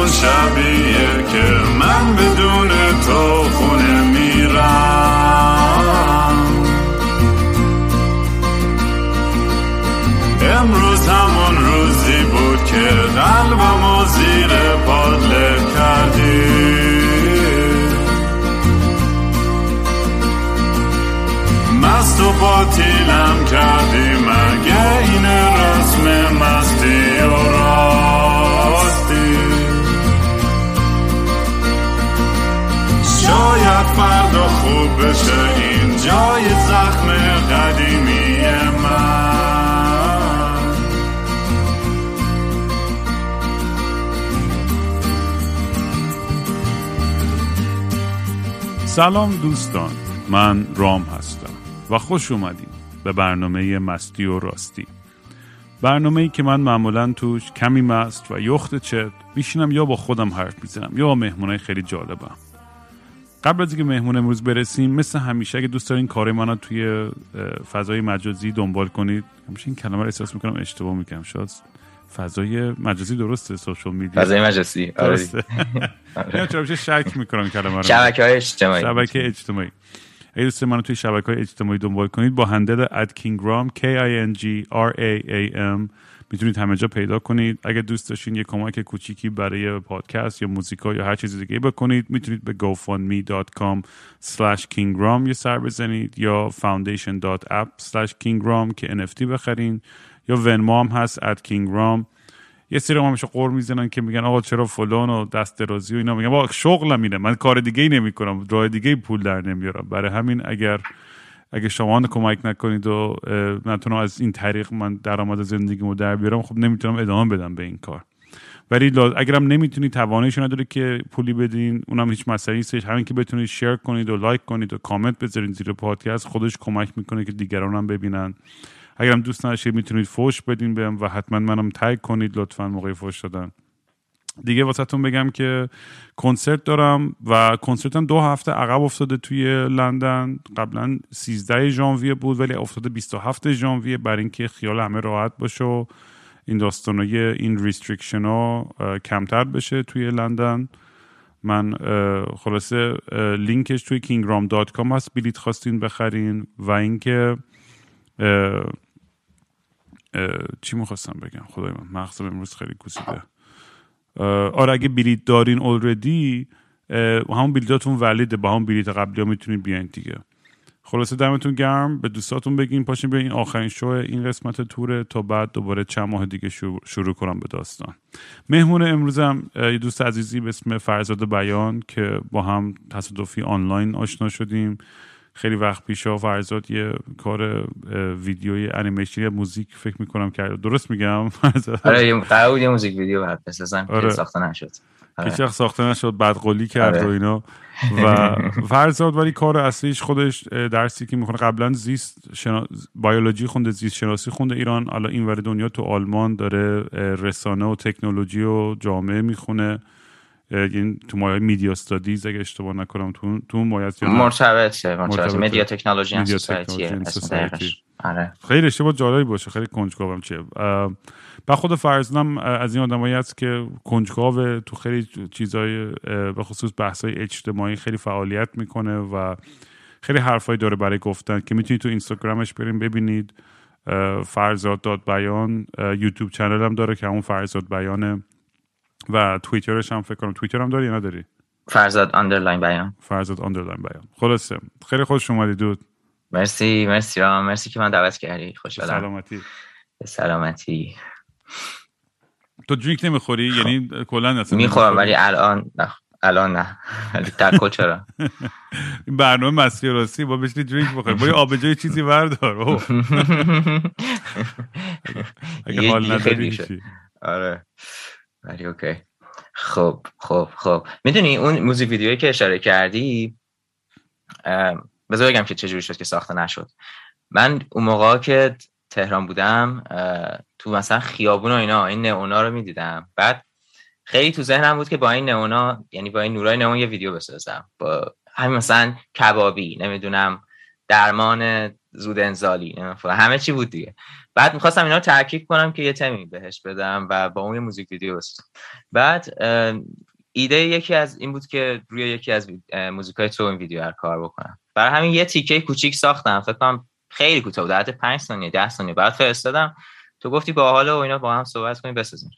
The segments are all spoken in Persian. همون شبیه که من بدون تو خونه میرم. امروز همون روزی بود که قلبمو زیر پات له کردی. مست و باطیلم کردی، مگه این رسم مستی و راستی؟ شاید فردا خوب بشه این جای زخم قدیمی من. سلام دوستان، من رام هستم و خوش اومدین به برنامه مستی و راستی. برنامه‌ای که من معمولاً توش کمی مست و یخت چد میشینم، یا با خودم حرف میزنم یا با مهمونای خیلی جالبم. قبل از اینکه مهمون امروز برسیم، مثل همیشه اگه دوست دارین کار منو توی فضای مجازی دنبال کنید، همیشه این کلمه رو احساس میکنم اشتباه میگم، شاید فضای مجازی درسته، سوشال میدیا، فضای مجازی درسته. من چرا همیشه شک میکنم کلمه رو. شبکه‌های اجتماعی. اگه دوست منو توی شبکه‌های اجتماعی دنبال کنید با هندل @kingram KINGRAAM میتونید همه جا پیدا کنید. اگه دوست داشتین یه کمک کوچیکی برای پادکست یا موزیکا یا هر چیز دیگه بکنید، میتونید به gofundme.com/kingram یه سر بزنید، یا foundation.app/kingram که NFT بخرین، یا ونمام هست @kingram. یه سری هم همیشه قور میزنن که میگن آقا چرا فلان و دست درازی و اینا، میگن با شغلم اینه، من کار دیگه ای نمی کنم، راه دیگه ای پول در نمیارم. برای همین اگه شما کمک نکنید و نتونم از این طریق من درآمد زندگیمو در بیارم، خب نمیتونم ادامه بدم به این کار. ولی اگرم نمیتونید، تواناییش نداره که پولی بدین، اونم هیچ مسئله نیستش. همین که بتونید شیر کنید و لایک کنید و کامنت بذارید زیر پادکست، خودش کمک میکنه که دیگران هم ببینن. اگرم دوست نداشتید میتونید فوش بدین بهم و حتما منم تگ کنید لطفاً موقع فوش دادن. دیگه واسهتون بگم که کنسرت دارم و کنسرتم 2 هفته عقب افتاده توی لندن. قبلا 13 ژانویه بود ولی افتاده 27 ژانویه برای اینکه خیال همه راحت باشه و این داستانای این ریستریکشن ها کمتر بشه توی لندن. من خلاصه لینکش توی kingram.com هست، بلیت خواستین بخرین. و اینکه چی میخواستم بگم، خدای من مغزم امروز خیلی گوسیده. آره اگه بلیت دارین اوردی، همون بلیتاتون ولیده، با همون بلیت قبلی ها میتونید بیاین دیگه. خلاصه دمتون گرم، به دوستاتون بگین پاشین بیاین. آخرین شو این قسمت توره، تا بعد دوباره چند ماه دیگه شروع کنم به داستان. مهمون امروزم یه دوست عزیزی به اسم فرزاد بیان که با هم تصادفی آنلاین آشنا شدیم. خیلی وقت پیشا فرزاد یه کار ویدیوی انیمیشنی موزیک فکر میکنم کرد، درست میگم فرزاد؟ آره قرار بود یه موزیک ویدیو بعد بسازن که ساخته نشد، بدقولی کرد و اینا. و فرزاد ولی کار اصلیش خودش درسی که میخونه، قبلا بیولوژی خونده، زیست شناسی خونده ایران، الان اینور دنیا تو آلمان داره رسانه و تکنولوژی و جامعه میخونه، یعنی تو مایه میدیا استادیز اگه اشتباه نکنم تو مایه مرتبطه میدیا تکنولوژی اند سوسایتی. آره خیلی اشتباه جالبی باشه، خیلی کنجکاوم. چه با خود فرزادم از این آدمایی است که کنجکاوه، تو خیلی چیزای به خصوص بحث‌های اجتماعی خیلی فعالیت میکنه و خیلی حرفایی داره برای گفتن که میتونید تو اینستاگرامش بریم ببینید، farzad.bian. یوتیوب کانال هم داره که همون فرزاد بیانه، و توییترش هم فکر کنم توییتر هم داری یا نداری؟ فرزاد_بیان. خلاصه خیلی خوش اومدی دود. مرسی رام، مرسی که من دعوت کردی. خوشحالم. سلامتی. تو درینک نمیخوری؟ یعنی کلا اصلا میخورم ولی الان نه. تکو چرا؟ این برنامه مستی و راستی، با بشینی درینک بخوری، برو آب جای چیزی بردار. اگه حال نداری چی؟ آره ولی اوکی. خب میدونی اون موزیک ویدیویی که اشاره کردی، بذار بگم که چجوری شد که ساخته نشد. من اون موقع که تهران بودم، تو مثلا خیابون و اینا این نئونا رو میدیدم، بعد خیلی تو ذهنم بود که با این نئونا، یعنی با این نورای نئون یه ویدیو بسازم، با همین مثلا کبابی، نمیدونم درمان زود انزالی، همه چی بود دیگه. بعد می‌خواستم اینا رو ترکیب کنم که یه تمی بهش بدم و با اون موزیک ویدیو بسازم. بعد ایده یکی از این بود که روی یکی از موزیکای تو این ویدیو رو کار بکنم. برای همین یه تیکه کوچیک ساختم، فکر کنم خیلی کوتاه بود، حتی 5 ثانیه 10 ثانیه. بعد فرستادم، تو گفتی باحاله و اینا با هم صحبت کنیم بسازیم.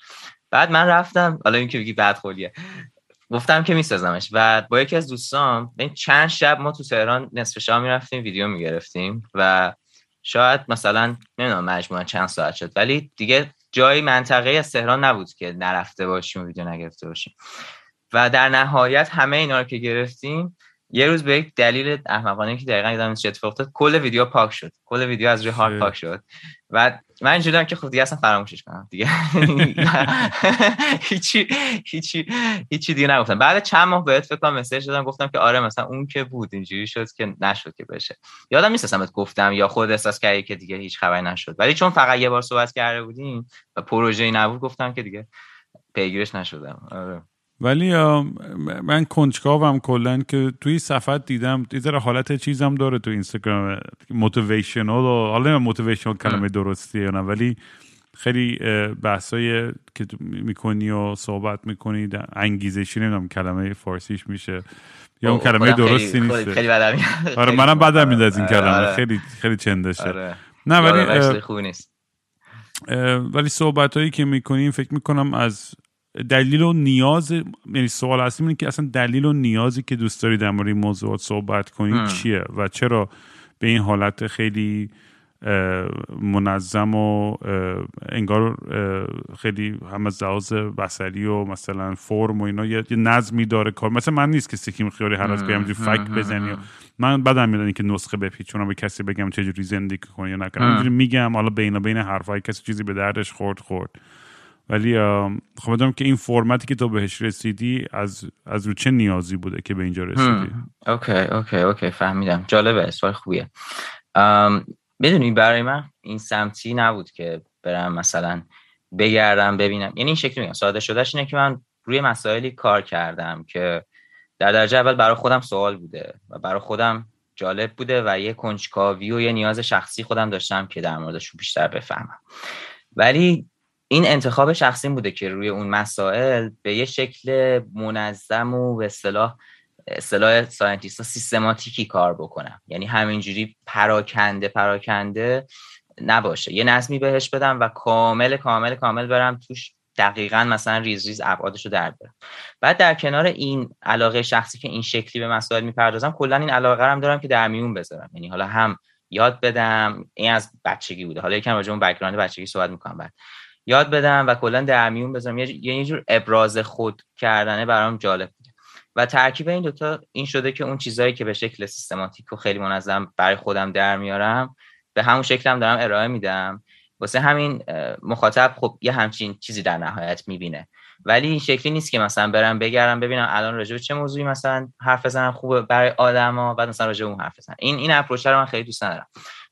بعد من رفتم، حالا این که میگی بعد خولیه، گفتم که میسازمش و با یکی از دوستام این چند شب ما تو تهران نصف شب میرفتیم ویدیو میگرفتیم و شاید مثلا نمیدونم مجموعاً چند ساعت شد، ولی دیگه جای منطقه از تهران نبود که نرفته باشیم ویدیو نگرفته باشیم. و در نهایت همه اینا رو که گرفتیم، یه روز به یک دلیل احمقانه که دقیقاً یادم نیست چه اتفاقی افتاد، کل ویدیو پاک شد، کل ویدیو از روی هارد پاک شد و من اینجوری هم که خب دیگه اصلا فراموشش کنم دیگه، هیچی دیگه نگفتم. بعد چند ماه بهت فکر کنم مسیج دادم، گفتم که آره مثلا اون که بود اینجوری شد که نشد که بشه. یادم نیست اصلا بهت گفتم یا خود احساس کردی که دیگه هیچ خبری نشد، ولی چون فقط یه بار صحبت کرده بودیم و پروژه‌ای نبود گفتم که دیگه پیگیرش نشدم. آره. ولی من کنجکاوم کلن که توی صفحت دیدم یه ذره حالت چیزم داره تو اینستاگرام، موتیویشنال، حالا موتیویشنال کلمه درستیه نه، ولی خیلی بحثایی که میکنی و صحبت میکنی انگیزشی، نمیدونم کلمه فارسیش میشه یا اون کلمه درستی نیست، خیلی بدم میاد. آره منم بدم میاد از این کلمه، خیلی خیلی چندشه. نه ولی خوب نیست. ولی صحبتایی که میکنی فکر میکنم از دلیل و نیاز، یعنی سوال اصلی اینه که اصلا دلیل و نیازی که دوست داری در مورد این موضوعات صحبت کنی چیه و چرا به این حالت خیلی منظم و انگار خیلی هم از لحاظ بصری و مثلا فرم و اینا یه نظمی داره کار. مثلا من نیست که سکیم خیاری هر از بیام فک بزنی، من بعدم میدونی که نسخه بپیچونم به کسی بگم چه جوری زندگی کنی یا نکنم، اینجوری میگم حالا بین حرفای کسی چیزی به دردش خورد. ولی خب می‌دونم که این فرمتی که تو بهش رسیدی از رو چه نیازی بوده که به اینجا رسیدی. اوکی فهمیدم. جالبه، سوال خوبیه. بدونی برای من این سمتی نبود که برم مثلا بگردم ببینم، یعنی این شکلی میگم ساده شدهش اینه که من روی مسائلی کار کردم که در درجه اول برای خودم سوال بوده و برای خودم جالب بوده و یه کنجکاوی و یه نیاز شخصی خودم داشتم که در موردش بیشتر بفهمم، ولی این انتخاب شخصی بوده که روی اون مسائل به یه شکل منظم و به اصطلاح ساینتیست‌ها سیستماتیکی کار بکنم، یعنی همینجوری پراکنده نباشه، یه نظمی بهش بدم و کامل کامل کامل برم توش، دقیقاً مثلا ریز ریز ابعادشو در برم. بعد در کنار این علاقه شخصی که این شکلی به مسائل میپردازم، کلاً این علاقه رو هم دارم که در میون بذارم، یعنی حالا هم یاد بدم، این از بچگی بوده، حالا یکم راجع به اون بک‌گراند بچگی صحبت می‌کنم، بعد یاد بدم و کلا در میون بذارم، یه جور ابراز خود کردنه برام جالب بود و ترکیب این دوتا این شده که اون چیزایی که به شکل سیستماتیک و خیلی منظم برای خودم در میارم به همون شکلم دارم ارائه میدم، واسه همین مخاطب خب یه همچین چیزی در نهایت میبینه. ولی این شکلی نیست که مثلا برم بگردم ببینم الان راجع به چه موضوعی مثلا حرف بزنم خوبه برای آدما، بعد مثلا راجع به اون حرف بزنم. این اپروچ رو من خیلی دوست ندارم.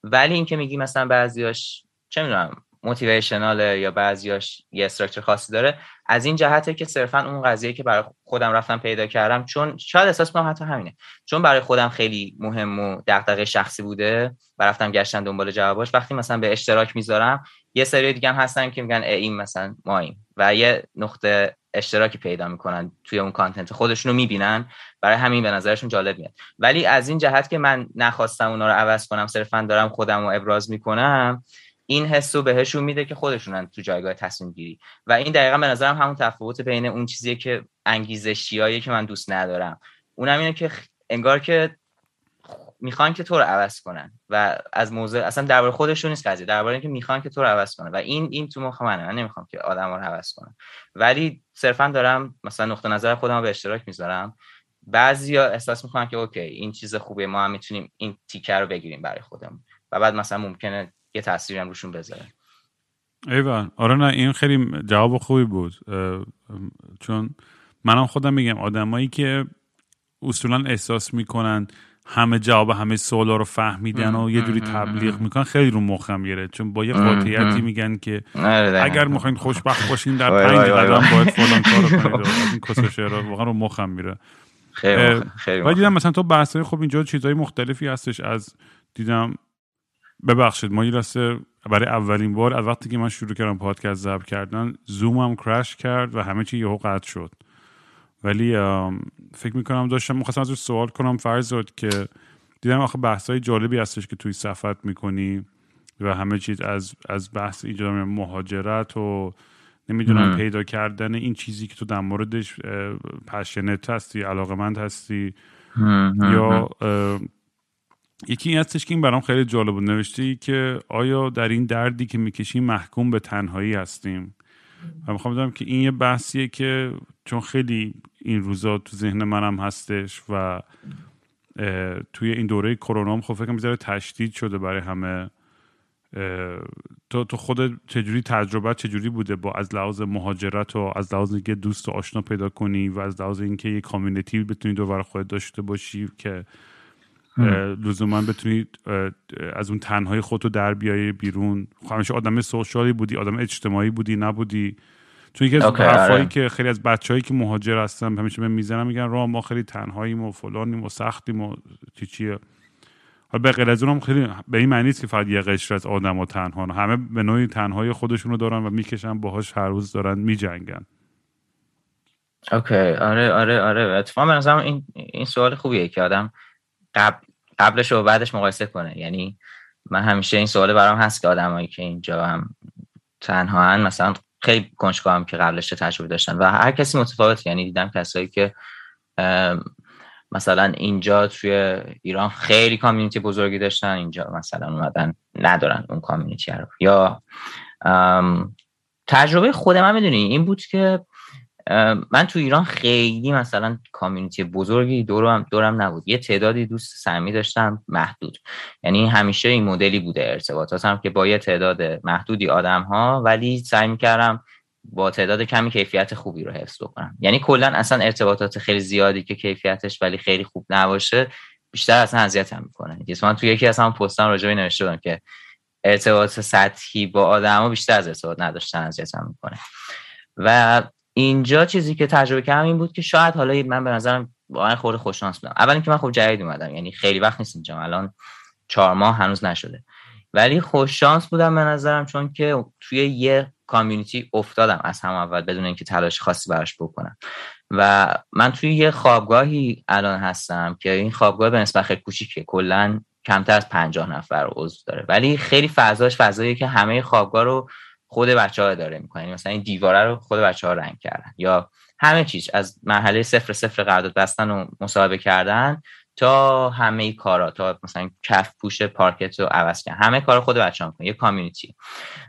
ولی این که میگی مثلا بعضیاش چه میدونم موتیویشناله یا بعضیاش یه استراکچر خاصی داره، از این جهته که صرفاً اون قضیه که برای خودم رفتم پیدا کردم، چون شاید احساس کنم حتی همینه، چون برای خودم خیلی مهم و دغدغه شخصی بوده و رفتم گشتم دنبال جواباش، وقتی مثلا به اشتراک میذارم یه سری دیگه هم هستن که میگن این مثلا ما این و یه نقطه اشتراکی پیدا میکنن توی اون کانتنت، خودشونو میبینن، برای همین به نظرشون جالب میاد. ولی از این جهت که من نخواستم اونا رو عوض کنم، صرفاً دارم خودم رو ابراز میکنم، این حسو بهشون میده که خودشونن تو جایگاه تصمیم گیری و این دقیقاً به نظرم همون تفاوت بین اون چیزیه که انگیزشیایی که من دوست ندارم، اونم اینه که انگار که میخوان که تو رو عوض کنن و از موضوع اصلا درباره خودشون نیست قضیه، درباره اینکه میخوان که تو رو عوض کنن و این تو مخ منه، من نمیخوام که آدما رو عوض کنن، ولی صرفاً دارم مثلا نقطه نظر خودم رو به اشتراک میذارم. بعضیا احساس میکنن که اوکی این چیز خوبه، ما هم میتونیم این تیکه رو بگیریم برای خودمون و بعد مثلا ممکنه یه تأثیری هم روشون بذاره. ایوان آره نه این خیلی جواب خوبی بود، چون منم خودم میگم آدمایی که اصولا احساس میکنن همه جواب همه سوالا رو فهمیدن و یه جوری تبلیغ میکنن خیلی رو مخم میره، چون با یه قاطعیتی میگن که اگر میخواین خوشبخت باشین در 5 قدم باید فلان کارو کنید. این کس شعرها واقعا رو مخم میره. خیلی دیدم مثلا تو بحثای خب اینجا چیزای مختلفی هستش، از دیدم ببخشید ما یه لحظه، برای اولین بار از وقتی که من شروع کردم پادکست ضبط کردن زومم کرش کرد و همه چی یهو قطع شد. ولی فکر میکنم میخواستم ازش سوال کنم فرزاد، که دیدم آخه بحثای جالبی هستش که توی صفحت میکنی و همه چیز از بحث ایجاد مهاجرت و نمیدونم پیدا کردن این چیزی که تو در موردش پشنت هستی، علاقمند هستی یا یکی این هستش که این برام خیلی جالب بود، نوشتی که آیا در این دردی که میکشیم محکوم به تنهایی هستیم؟ و میخوام بدونم که این یه بحثیه که چون خیلی این روزا تو ذهن منم هستش و توی این دوره کرونا هم خب فکرم بیزاره تشدید شده برای همه. تو خود چجوری تجربه چجوری بوده با از لحاظ مهاجرت و از لحاظ اینکه دوست و آشنا پیدا کنی و از لحاظ اینکه یه کامیونیتی بتونی دور خودت داشته باشی که لزوما بتونی از اون تنهای خودتو در بیاری بیرون؟ همیشه آدم سوشالی بودی، آدم اجتماعی بودی، نبودی؟ چون یکی از حرفایی که خیلی از بچه‌هایی که مهاجر هستن همیشه من میزنم میگن رام ما خیلی تنهاییم و فلانیم و سختیم و چیه. حالا به غیر از اونم خیلی به این معنی نیست که فقط یه قشر از آدم‌ها تنهان، همه به نوعی تنهای خودشونو دارن و میکشن باهاش، هر روز دارن میجنگن. اوکی، آره. اتفاقا من اصلا این سوال خوبیه که آدم قبلش و بعدش مقایسه کنه. یعنی من همیشه این سوال برام هست که آدمایی که اینجا هم تنهان مثلا خیلی کنجکاو هم که قبلش چه تجربه داشتن و هر کسی متفاوت. یعنی دیدم کسایی که مثلا اینجا توی ایران خیلی کامیونیتی بزرگی داشتن، اینجا مثلا اومدن ندارن اون کامیونیتی رو. یا تجربه خودم هم میدونی این بود که من تو ایران خیلی مثلا کامیونیتی بزرگی دورم نبود، یه تعدادی دوست صمیمی داشتم محدود. یعنی همیشه این مدلی بوده ارتباطاتم که با یه تعداد محدودی آدم ها، ولی سعی میکردم با تعداد کمی کیفیت خوبی رو حفظ بکنم. یعنی کلا اصلا ارتباطات خیلی زیادی که کیفیتش ولی خیلی خوب نباشه بیشتر اصلا اذیتم میکنه. مثلا تو یکی از همون پستام راجع به نوشته بودم که ارتباط سطحی با آدما بیشتر از ارتباط نداشتن اذیتم میکنه. و اینجا چیزی که تجربه کردم این بود که شاید حالا من به نظرم واقعا خورده خوششانس بودم. اول اینکه من خب جدید اومدم، یعنی خیلی وقت نیست اینجا، الان 4 ماه هنوز نشده، ولی خوششانس بودم به نظرم، چون که توی یه کامیونیتی افتادم از هم اول بدون اینکه تلاش خاصی براش بکنم. و من توی یه خوابگاهی الان هستم که این خوابگاه به نسبت خیلی کوچیکه، کلا کمتر از 50 نفر عضو داره، ولی خیلی فضاییه که همه خوابگاه رو خود بچه‌ها داره می‌کنن. مثلا این دیواره رو خود بچه‌ها رنگ کردن، یا همه چیز از مرحله 0 قرارداد بستن و مصاحبه کردن تا همه کارا، تا مثلا کف پوش پارکت رو عوض کردن، همه کارا خود بچه‌ها می‌کنن. یه کامیونیتی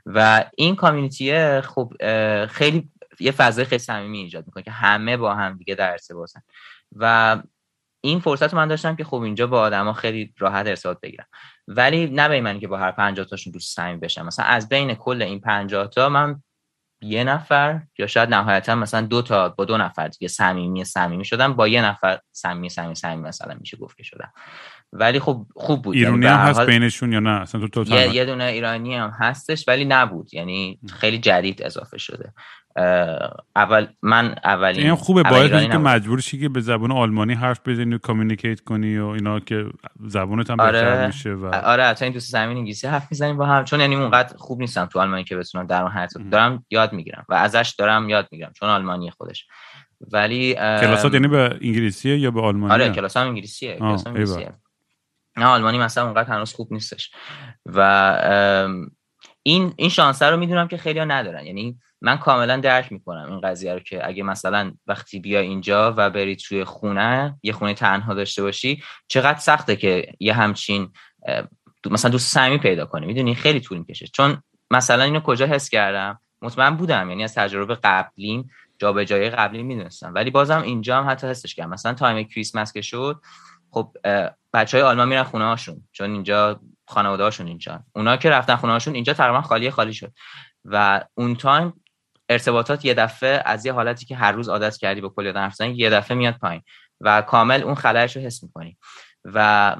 و این کامیونیتی خب خیلی یه فضای خیلی صمیمی ایجاد می‌کنه که همه با هم دیگه در ارتباطن و این فرصت رو من داشتم که خب اینجا با آدما خیلی راحت ارتباط بگیرم. ولی نه به من که با هر 50 تاشون دوست صمیمی بشم. مثلا از بین کل این 50 تا من یه نفر یا شاید نهایتا مثلا 2 تا با 2 نفر دیگه صمیمی شدم، با 1 نفر صمیمی مثلا میشه گفت که شدم. ولی خب خوب بود. ایرانی هم هست بینشون یا نه؟ اصلا تو یه دونه ایرانی هم هستش ولی نبود، یعنی خیلی جدید اضافه شده. اولین این خوبه، باید اینکه مجبور شی که به زبان آلمانی حرف بزنی و کامیونیکیت کنی و اینا که زبانت هم بهتر میشه. و آره حتی این دوست زمین انگلیسی حرف میزنیم با هم، چون یعنی اونقدر خوب نیستم تو آلمانی که بتونم در اون حالت دارم یاد میگیرم و ازش دارم یاد میگیرم چون آلمانی خودش. ولی کلاسات یعنی به انگلیسیه یا به آلمانی؟ آره کلاسام انگلیسیه، نه آلمانی مثلا اونقدر هنوز خوب نیستش. و این شانسه رو میدونم که خیلی‌ها ندارن. یعنی من کاملا درک میکنم این قضیه رو که اگه مثلا وقتی بیا اینجا و بری توی خونه، یه خونه تنها داشته باشی، چقدر سخته که یه همچین مثلا دوست صمیمی پیدا کنی. میدونی خیلی طول میکشه. چون مثلا اینو کجا حس کردم؟ مطمئن بودم، یعنی از تجربه قبلیم، جابجایی قبلی میدونستم، ولی بازم اینجا هم حتی حسش کردم. مثلا تایم کریسمس که شد، خب بچهای آلمان میرن خونه هاشون، چون اینجا خانواده هاشون اینجا، اونا که رفتن خونه هاشون اینجا تقریبا خالی شد. و اون تایم ارتباطات یه دفعه از یه حالتی که هر روز عادت کردی با کلی آدم حرف زدن یه دفعه میاد پایین و کامل اون خلأش رو حس می‌کنی. و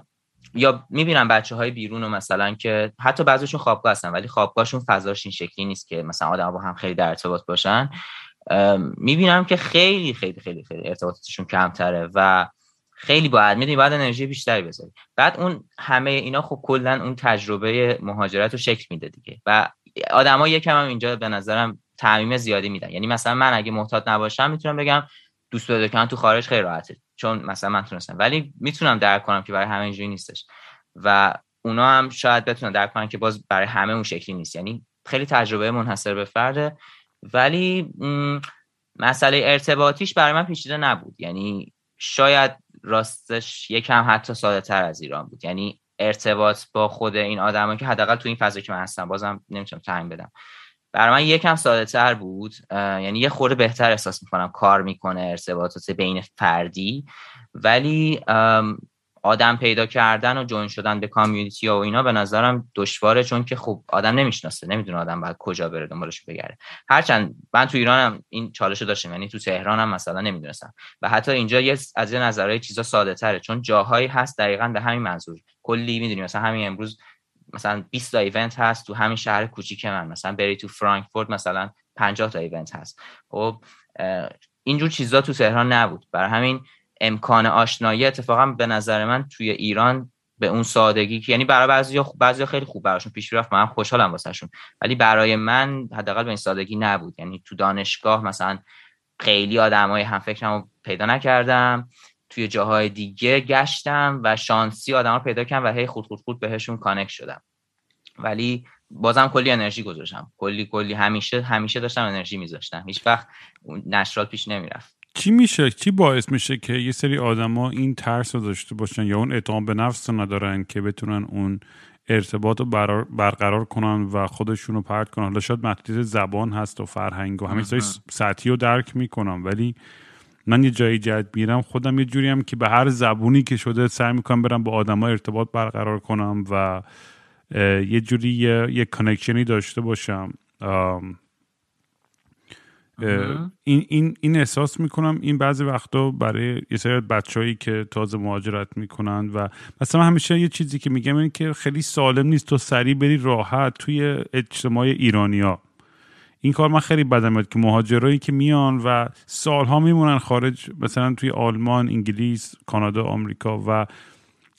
یا می‌بینم بچه‌های بیرون رو مثلا که حتی بعضیشون خوابگاه هستن ولی خوابگاهشون فضاش این شکلی نیست که مثلا آدم‌ها با هم خیلی در ارتباط باشن. می‌بینم که خیلی ارتباطاتشون کمتره و خیلی باید میدونی باید انرژی بیشتری بذاری. بعد اون همه اینا خب کلا اون تجربه مهاجرت رو شکل میده دیگه. و آدما یکم هم اینجا به نظرم تعمیم زیادی میدن. یعنی مثلا من اگه محتاط نباشم میتونم بگم دوست پیدا کردن تو خارج خیلی راحته، چون مثلا من تونستم. ولی میتونم درک کنم که برای همه اینجوری نیستش و اونا هم شاید بتونن درک کنن که باز برای همه اون شکلی نیست. یعنی خیلی تجربه منحصر به فرده. ولی مسئله ارتباطیش برای من پیچیده نبود. یعنی شاید راستش یکم حتی ساده تر از ایران بود. یعنی ارتباط با خود این آدمایی که حداقل تو این فضایی که من هستم، بازم نمیتونم تعیین بدم، برای من یکم ساده تر بود. یعنی یه خورده بهتر احساس میکنم کار میکنه ارتباطات بین فردی. ولی آدم پیدا کردن و جوین شدن به کامیونیتی و اینا به نظرم دشواره، چون که خب آدم نمیشناسه، نمیدونه آدم باید کجا بره دنبالش بگرده. هرچند من تو ایرانم این چالش رو داشتم، یعنی تو تهرانم مثلا نمیدونستم و حتی اینجا از یه نظرهای چیزا ساده تره، چون جاهایی هست دقیقاً به همین منظور. کلی میدونی مثلا همین امروز مثلا 20 تا ایونت هست تو همین شهر کوچیک من، مثلا بری تو فرانکفورت مثلا 50 تا ایونت هست. خب اینجور چیزا تو تهران نبود، برای همین امکان آشنایی اتفاقا به نظر من توی ایران به اون سادگی که یعنی برای بعضیا خیلی خوب براشون پیش رفت، منم خوشحالم واسهشون، ولی برای من حداقل به این سادگی نبود. یعنی تو دانشگاه مثلا خیلی آدمای هم فکرمو پیدا نکردم، توی جاهای دیگه گشتم و شانسی آدما پیدا کردم و هی خود بهشون کانکت شدم. ولی بازم کلی انرژی گذاشتم، کلی همیشه داشتم انرژی میذاشتم، هیچ وقت نشرات پیش نمیرفت. چی باعث میشه که یه سری آدما این ترس رو داشته باشن یا اون اعتماد به نفس رو ندارن که بتونن اون ارتباط رو برقرار کنن و خودشون رو پرت کنن؟ حالا شاید محدودیت زبان هست و فرهنگ و همین چیزای سطحی رو درک میکنم، ولی من یه جایی جد میرم خودم یه جوری هم که به هر زبونی که شده سعی میکنم برم با آدما ارتباط برقرار کنم و یه جوری یه کانکشنی داشته باشم. این احساس میکنم این بعضی وقتا برای یه سری بچه‌هایی که تازه مهاجرت میکنن و مثلا همیشه یه چیزی که میگم اینه که خیلی سالم نیست تو سریع بری راحت توی اجتماع ایرانیا. این کار من خیلی بدم میاد که مهاجرایی که میان و سالها میمونن خارج، مثلا توی آلمان، انگلیس، کانادا، آمریکا، و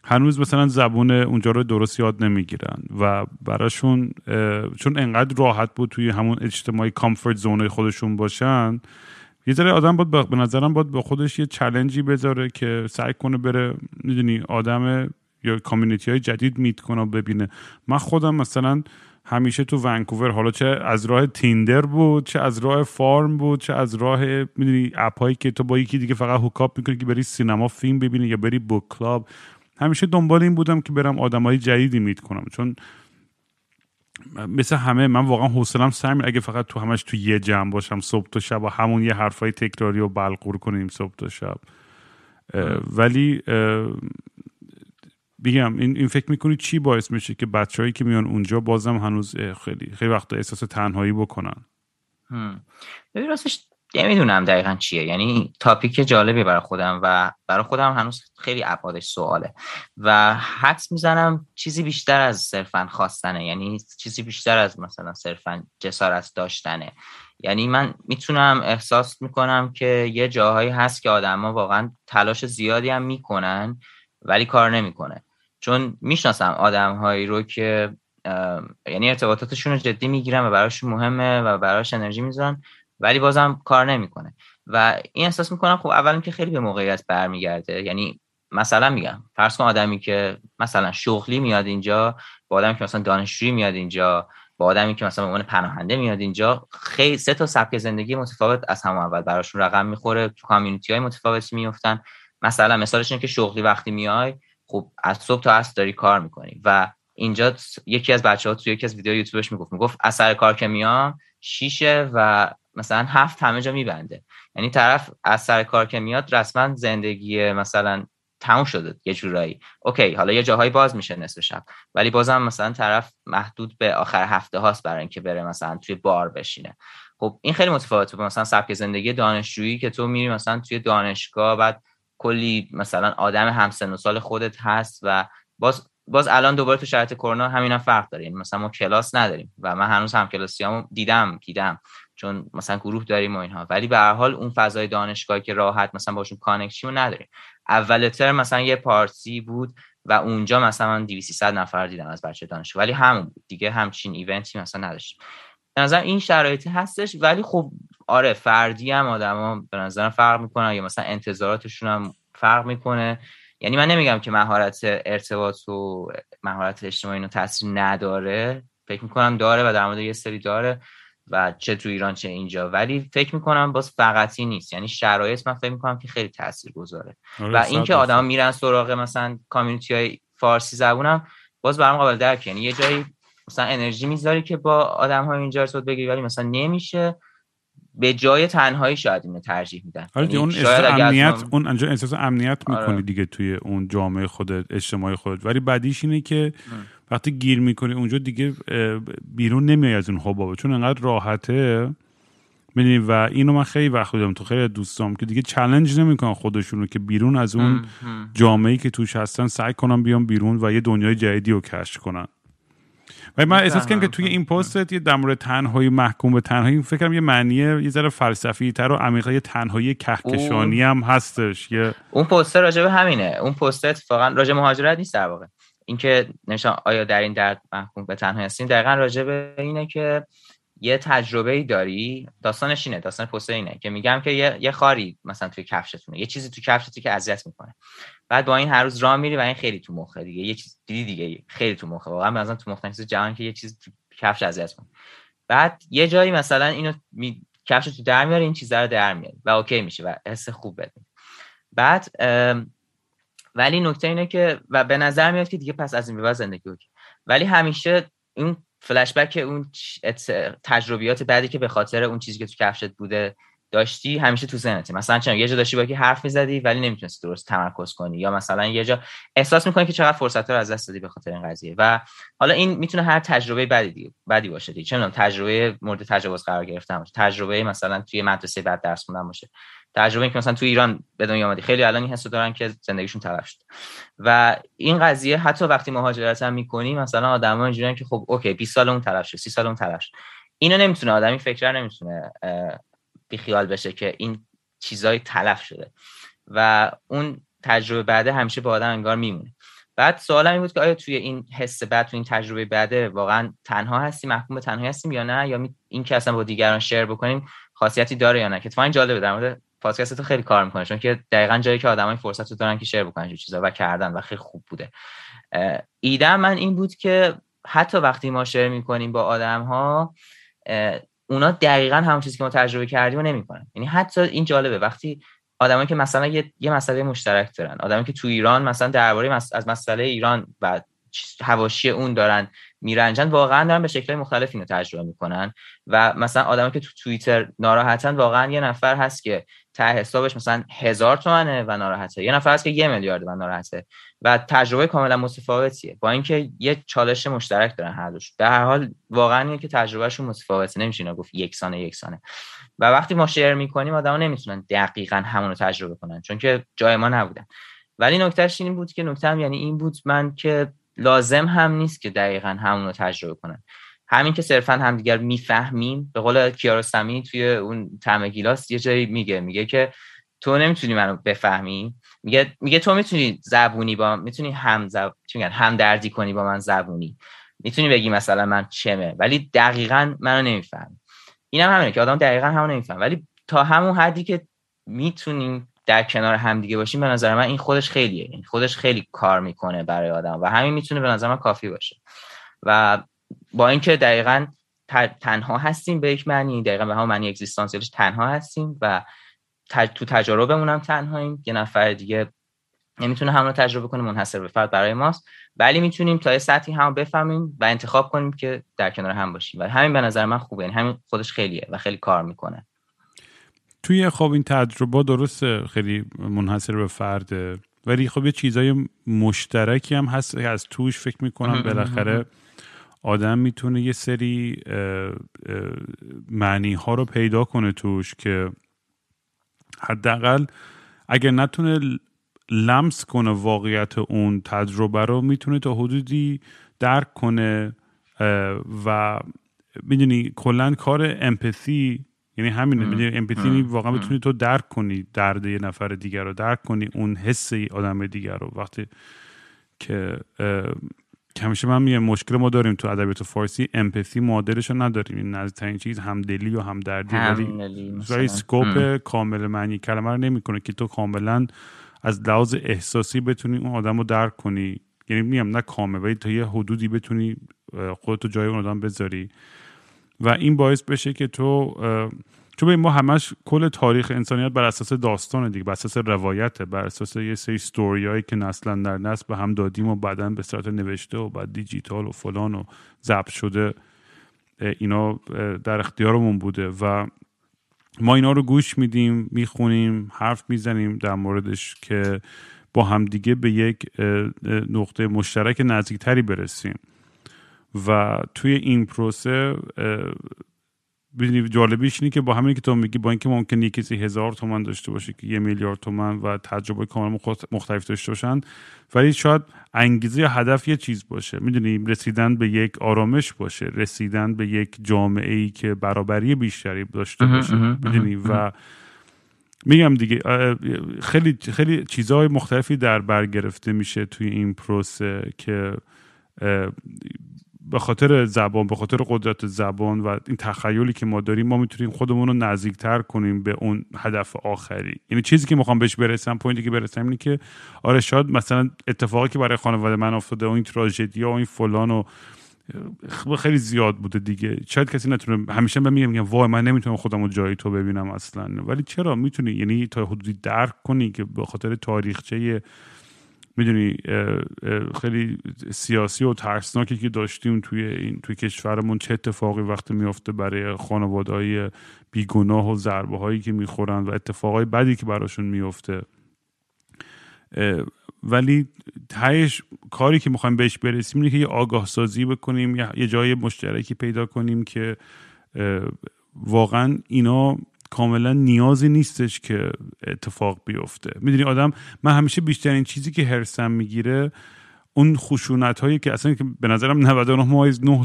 هنوز مثلا زبون اونجا رو درست یاد نمیگیرن و براشون چون انقدر راحت بود توی همون اجتماعی کامفورت زون خودشون باشن، یه ذره آدم باید به نظرم باید به خودش یه چالنجی بذاره که سعی کنه بره میدونی آدم یا کامیونیتی های جدید میت کنه ببینه. من خودم مثلا همیشه تو ونکوور، حالا چه از راه تیندر بود، چه از راه فارم بود، چه از راه میدونی اپ‌هایی که تو با یکی دیگه فقط هوکاپ میکنی که بری سینما فیلم ببینی یا بری بوک کلاب، همیشه دنبال این بودم که برم آدمای جدیدی میت کنم، چون مثل همه من واقعا حوصله‌ام سر میره اگه فقط تو همش تو یه جمع باشم صبح تا شب و همون یه حرفای تکراری و بلغور کنیم صبح تا شب. ولی بگم این فکر میکنی چی باعث میشه که بچه‌هایی که میان اونجا بازم هنوز خیلی وقتا احساس تنهایی بکنن؟ ببین راستش نمیدونم دقیقا چیه. یعنی تاپیک جالبی برای خودم و برای خودم هنوز خیلی ابعادش سواله و حدس میزنم چیزی بیشتر از صرفاً خواستنه، یعنی چیزی بیشتر از مثلا صرفاً جسارت داشتنه. یعنی من میتونم احساس میکنم که یه جاهایی هست که آدما واقعاً تلاش زیادی هم میکنن ولی کار نمیکنه، چون میشناسم آدمهایی رو که یعنی ارتباطاتشون رو جدی میگیرن و براشون مهمه و براش انرژی میذارن ولی بازم کار نمیکنه. و این احساس میکنم خب اولم که خیلی به موقعیت برمیگرده. یعنی مثلا میگم فرض کن آدمی که مثلا شغلی میاد اینجا با آدمی که مثلا دانشجویی میاد اینجا با آدمی که مثلا به عنوان پناهنده میاد اینجا، خیلی سه تا سبک زندگی متفاوت از هم اول براشون رقم میخوره، تو کامیونیتی های متفاوتی میافتن. مثلا مثالش اینه که شغلی وقتی میای خب از صبح تا عصر داری کار میکنی و اینجا یکی از بچه‌ها تو یکی از ویدیو یوتیوبش میگفت از سر کار که میام شیشه و مثلا هفت همه جا میبنده. یعنی طرف از سر کار که میاد رسما زندگی مثلا تموم شده یه جورایی. اوکی حالا یه جاهایی باز میشه نصف شب، ولی بازم مثلا طرف محدود به آخر هفته هاست برای اینکه بره مثلا توی بار بشینه. خب این خیلی متفاوته با مثلا سبک زندگی دانشجویی که تو میری مثلا توی دانشگاه بعد کلی مثلا آدم همسن و سال خودت هست و باز الان دوباره تو شرایط کرونا همینم فرق داره. یعنی مثلا ما کلاس نداریم و من هنوز همکلاسیامو دیدم چون مثلا گروه داریم و اینها، ولی به هر حال اون فضای دانشگاهی که راحت مثلا باشون کانکشن نداریم. اول ترم مثلا یه پارتی بود و اونجا مثلا 200-300 نفر دیدم از بچه دانشگاه، ولی همون بود دیگه، همچین ایونتی مثلا نداشتیم. به نظرم این شرایطی هستش، ولی خب آره فردی هم آدما به نظرم فرق میکنه، یا مثلا انتظاراتشون هم فرق میکنه. یعنی من نمیگم که مهارت ارتباط و مهارت اجتماعی اینو تاثیر نداره، فکر میکنم داره و در مورد یه سری داره، و چه تو ایران چه اینجا، ولی فکر میکنم باز فقطی نیست. یعنی شرایط من فکر میکنم که خیلی تاثیرگذاره. و اینکه آدما میرن سراغ مثلا کامیونیتی‌های فارسی زبونم باز برام قابل درک، یعنی یه جایی مثلا انرژی میذاری که با آدم‌های اینجا ارتباط بگیری، ولی مثلا نمیشه، به جای تنهایی شاید اینو ترجیح میدن. آره اون شاید امنیت، اون انجا احساس امنیت میکنی دیگه توی اون جامعه خودت، اجتماعی خودت، ولی بعدیش اینه که وقتی گیر میکنی اونجا دیگه بیرون نمیای از اون حباب، چون انقدر راحته. میدونی و اینو من خیلی وقت دیدم تو خیلی دوستام که دیگه چالش نمیکنن خودشون رو که بیرون از اون جامعه‌ای که توش هستن سعی کنن بیان بیرون و یه دنیای جدیدی رو کشف کنن. و من احساس کردم که توی این پست یه در مورد تنهایی، محکوم به تنهایی، فکر کنم یه معنی یه ذره فلسفی تر و عمیق‌تر، یه تنهایی کهکشانی هم هستش. یه اون پست راجع به همینه، اون پست اتفاقا راجع مهاجرت نیست در واقع، اینکه نشان آیا در این درد محکوم به تنهایی هستین، دقیقاً راجع به اینه که یه تجربه‌ای داری. داستانش اینه، داستان پست اینه که میگم که یه خاری مثلا توی کفشتونه، یه چیزی توی کفشتی که اذیت میکنه، بعد با این هر روز راه میری و این خیلی تو مخه دیگه، یه چیز دیدی دیگه خیلی تو مخه، واقعا مثلا تو مخ نشسته جهان که یه چیز تو کفش اذیت کنه، بعد یه جایی مثلا اینو کفش تو در میاره، این چیزا رو در میاره و اوکی میشه و حس خوب بده. بعد ولی نکته اینه که و به نظر میاد که دیگه پس از این به بعد زندگی اوکی، ولی همیشه اون فلش بک اون تجربیات بعدی که به خاطر اون چیزی که تو کفشت بوده داشتی همیشه تو ذهنته. مثلا چون یه جا داشتی با کی حرف میزدی ولی نمیتونستی درست تمرکز کنی، یا مثلا یه جا احساس میکنی که چقدر فرصت‌ها رو از دست دادی به خاطر این قضیه. و حالا این میتونه هر تجربه بعدی باشه دیگه، چه میدونم تجربه مورد تجاوز قرار گرفتن باشه، تجربه مثلا توی مدرسه بعد درس خوندن باشه، تجربه این که مثلا توی ایران به دنیا اومدی. خیلی الان این حسو دارن که زندگیشون تلف شد. و این قضیه حتی وقتی مهاجرت هم میکنی، مثلا آدما اینجوریان که خب اوکی 20 سال اون تلف شد، 30 سال اون تلف شد، اینو نمیتونه آدمی فکر نمیتونه بیخیال بشه که این چیزای تلف شده و اون تجربه بعده همیشه با آدم انگار میمونه. بعد سوالم این بود که آیا توی این حس بعد، توی این تجربه بعده، واقعا تنها هستیم، محکوم به تنهایی هستیم یا نه، یا این که اصلا با دیگران شیر بکنیم خاصیتی داره یا نه، که اتفاقا جالبه در مورد پادکست تو خیلی کار میکنه، چون که دقیقاً جایی که آدمای فرصت دارن که شیر بکنن چیزا و کردن و خیلی خوب بوده. ایده من این بود که حتی وقتی ما شیر میکنیم با آدم‌ها، اونا دقیقاً همون چیزی که ما تجربه کردیم رو نمی‌کنن. یعنی حتی این جالبه، وقتی آدمایی که مثلا یه مسئله مشترک دارن، آدمایی که تو ایران مثلا درباره از مسئله ایران و حواشی اون دارن میرنجن، واقعاً دارن به شکل‌های مختلف اینو تجربه می‌کنن. و مثلا آدمایی که تو توییتر ناراحتن، واقعاً یه نفر هست که ته حسابش مثلا 1000 تومنه و ناراحته، یه نفر هست که 1 میلیارد و ناراحته، و تجربه کاملا متفاوتیه، با اینکه یه چالش مشترک دارن هر دوش. در هر حال واقعا اینه که تجربهشون متفاوته، نمیشه اینا گفت یکسانه. و وقتی ما شیر میکنیم آدما نمیتونن دقیقاً همون رو تجربه کنن، چون که جای ما نبودن. ولی نکتهش این بود که نکته هم یعنی این بود من که لازم هم نیست که دقیقاً همون رو تجربه کنن. همین که صرفاً همدیگر میفهمیم، به قول کیارستمی توی اون طعم گیلاس یه جایی میگه که تو نمیتونی منو بفهمی، میگه تو میتونی زبونی با من، میتونی همدردی کنی با من، زبونی میتونی بگی مثلا من چمه، ولی دقیقاً منو نمیفهمی. اینم همینه که آدم دقیقاً همونو نمیفهمه، ولی تا همون حدی که میتونیم در کنار همدیگه باشیم، به نظر من این خودش خیلیه، این خودش خیلی کار میکنه برای آدم و همین میتونه به نظر من کافی باشه. و با اینکه دقیقاً تنها هستیم به یک معنی، دقیقاً به همون معنی اگزیستانسیالش تنها هستیم و تو تجربه‌مون هم تنهاییم، یه نفر دیگه نمیتونه همون رو تجربه کنه، منحصر به فرد برای ماست، ولی میتونیم تا یه سطحی هم بفهمیم و انتخاب کنیم که در کنار هم باشیم و همین به نظر من خوبه. یعنی همین خودش خیلیه و خیلی کار میکنه توی خب این تجربه. درسته خیلی منحصر به فرده، ولی خب یه چیزای مشترکی هم هست از توش فکر می‌کنم بالاخره آدم میتونه یه سری معنی ها رو پیدا کنه توش که حداقل اگر نتونه لمس کنه واقعیت اون تجربه رو، میتونه تا حدودی درک کنه. و میدونی کلا کار امپاتی یعنی همینه، میگه امپاتی واقعا بتونی تو درک کنی درد یه نفر دیگر رو، درک کنی اون حس آدم دیگر رو. وقتی که همیشه من میگم مشکل ما داریم تو ادبیات فارسی امپاتی معادلش رو نداریم، این نزدیکترین چیز همدلی و همدردی، ولی اسکوپ کامل معنی کلمه رو نمیکنه که تو کاملا از لحاظ احساسی بتونی اون آدم رو درک کنی. یعنی میگم نه کامل، ولی تا یه حدودی بتونی خودتو جای اون آدم بذاری و این باعث بشه که تو، چون ما همش کل تاریخ انسانیت بر اساس داستانه دیگه، بر اساس روایته، بر اساس یه سری ستوریایی که نسل در نسل به هم دادیم و بعداً به صورت نوشته و بعد دیجیتال و فلان و ضبط شده اینا در اختیارمون بوده و ما اینا رو گوش میدیم، میخونیم، حرف میزنیم در موردش که با همدیگه به یک نقطه مشترک نزدیکتری برسیم. و توی این پروسه ببینید جالبیش اینه که با همین که تو میگی، با اینکه ممکنه کسی 1000 تومان داشته باشه که 1,000,000,000 تومان و تجربه کاملا مختلف داشته باشن، ولی شاید انگیزه یا هدف یه چیز باشه، میدونی، رسیدن به یک آرامش باشه، رسیدن به یک جامعه‌ای که برابری بیشتری داشته باشه، میدونی. و میگم دیگه خیلی خیلی چیزهای مختلفی در بر گرفته میشه توی این پروسه که به خاطر زبان، به خاطر قدرت زبان و این تخیلی که ما داریم، ما میتونیم خودمون رو نزدیکتر کنیم به اون هدف آخری. یعنی چیزی که میخوام بهش برسم، پوینتی که برسم اینه که آره شاید مثلا اتفاقی که برای خانواده من افتاده و این تراژدی و این فلان و خیلی زیاد بوده دیگه، شاید کسی نتونه، همیشه من میگم وای من نمیتونم خودم رو جای تو ببینم اصلا، ولی چرا میتونی، یعنی تا حدودی درک کنی که به خاطر تاریخچه، میدونی، خیلی سیاسی و ترسناکی که داشتیم توی کشورمون، چه اتفاقی وقتی میفته برای خانواده‌های بیگناه و ضربه هایی که میخورن و اتفاقای بدی که براشون میفته، ولی تهش کاری که میخوایم بهش برسیم اینه که یه آگاه سازی بکنیم، یه جای مشترکی پیدا کنیم که واقعا اینا کاملا نیازی نیستش که اتفاق بیفته. میدونی آدم، من همیشه بیشترین چیزی که هرسم میگیره اون خشونت هایی که اصلا که به نظرم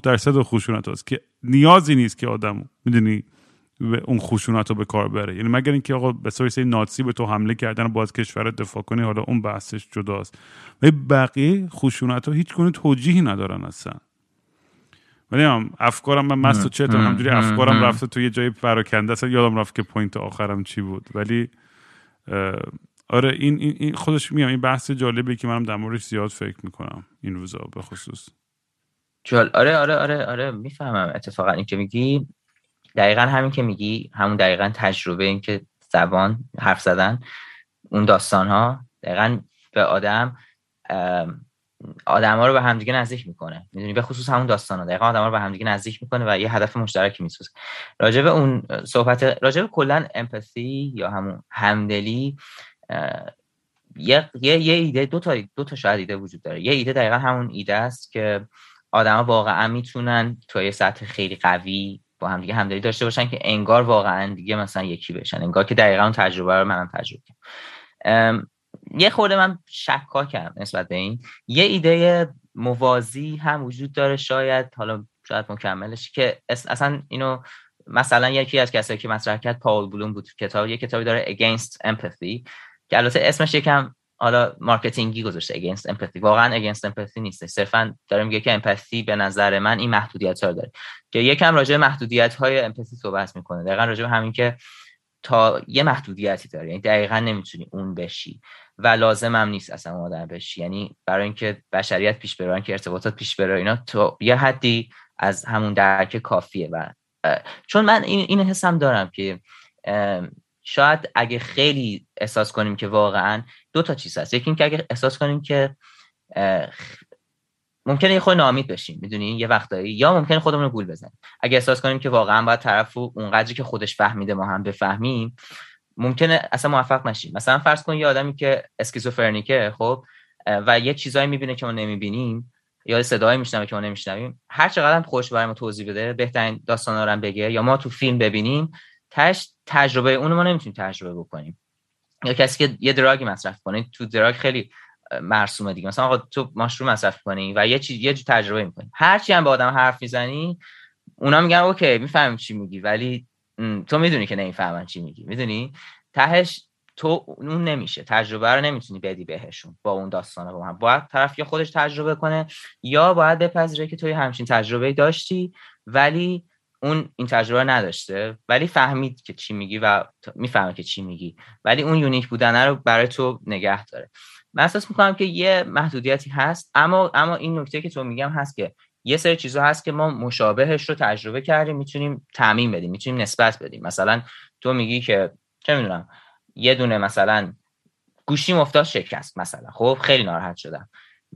99.9% خشونت هاست که نیازی نیست که آدم، میدونی، اون خشونت رو به کار بره. یعنی مگر اینکه آقا به سری ناتسی به تو حمله کردن و باز کشور دفاع کنی، حالا اون بحثش جداست، ولی بقیه خشونت ها هیچ گونه توجیهی ندارن اصلا. منم افکارم، من مست و چتم، همجوری افکارم رفته تو یه جای پراکنده، اصلا یادم رفت که پوینت آخرم چی بود. ولی آره این خودش میگم این بحث جالبیه که منم در موردش زیاد فکر میکنم این روزا به خصوص. آره میفهمم اتفاقا این که میگی، دقیقاً همین که میگی، همون دقیقاً تجربه این که زبان، حرف زدن، اون داستان ها دقیقاً به آدم‌ها رو به همدیگه نزدیک میکنه، میدونی، به خصوص همون داستانا دقیقاً آدم‌ها رو به همدیگه نزدیک میکنه و یه هدف مشترکی میسازه. راجع به اون صحبت، راجع به کلاً امپاتی یا همون همدلی، یه ایده، دو تا شاید ایده وجود داره. یه ایده دقیقاً همون ایده است که آدم‌ها واقعا میتونن تو یه سطح خیلی قوی با همدیگه همدلی داشته باشن که انگار واقعا دیگه مثلا یکی بشن، انگار که دقیقاً اون تجربه رو منم تجربه کردم. یه خورده من شکاکم نسبت به این. یه ایده موازی هم وجود داره، شاید حالا شاید مکملش، که اصلا اینو مثلا یکی از کسایی که مطرح کرد پاول بلوم بود، یه کتابی داره Against Empathy که البته اسمش یکم حالا مارکتینگی گذاشته Against Empathy، واقعا Against Empathy نیست، صرفا داره میگه که امپاتی به نظر من این محدودیت‌ها داره، که یکم راجع به محدودیت‌های امپاتی صحبت می‌کنه، دقیقاً راجع به همین که تا یه محدودیتی داره، یعنی دقیقاً نمی‌تونی اون بشی و لازم هم نیست اصلا آدم بشی، یعنی برای اینکه بشریت پیش بره، اینکه ارتباطات پیش بره، اینا تو یه حدی از همون درک کافیه. و چون من این حسم دارم که شاید اگه خیلی احساس کنیم که واقعا دو تا چیز هست، یکی این که اگه احساس کنیم که ممکنه یه خود ناامید بشیم، میدونی، یه وقتایی، یا ممکنه خودمون رو گول بزنیم. اگه احساس کنیم که واقعا باید طرفو اونقدری که خودش فهمیده ما هم بفهمیم، ممکنه اصلا موفق نشیم. مثلا فرض کن یه آدمی که اسکیزوفرنیکه، خب، و یه چیزایی میبینه که ما نمیبینیم، یا صدایی میشنوه که ما نمیشنویم، هر چقدرم خوش برای ما توضیح بده، بهترین داستانا رو هم بگه، یا ما تو فیلم ببینیم، تاش تجربه اون ما نمیتونیم تجربه بکنیم. یا کسی که یه دراگی مصرف کنه، تو دراگ خیلی مرسومه دیگه، مثلا آقا تو مشروب مصرف کنی و یه چیز تجربه میکنی، هر چی هم با آدم حرف میزنی اونا میگن اوکی میفهمیم چی میگی، ولی تو میدونی که نمیفهمن چی میگی، میدونی تهش تو اون نمیشه، تجربه رو نمیتونی بدی بهشون با اون داستانه. با هم باید طرف یا خودش تجربه کنه یا باید بپذیره که توی همچین تجربه داشتی ولی اون این تجربه نداشته، ولی فهمید که چی میگی و میفهمه که چی میگی، ولی اون یونیک بودنه رو برای تو نگه داره. من احساس میکنم که یه محدودیتی هست، اما این نکته که تو میگم هست که یه سری چیزا هست که ما مشابهش رو تجربه کردیم، میتونیم تعمیم بدیم، میتونیم نسبت بدیم. مثلا تو میگی که چه میدونم یه دونه مثلا گوشیم افتاد شکست مثلا، خب خیلی ناراحت شدم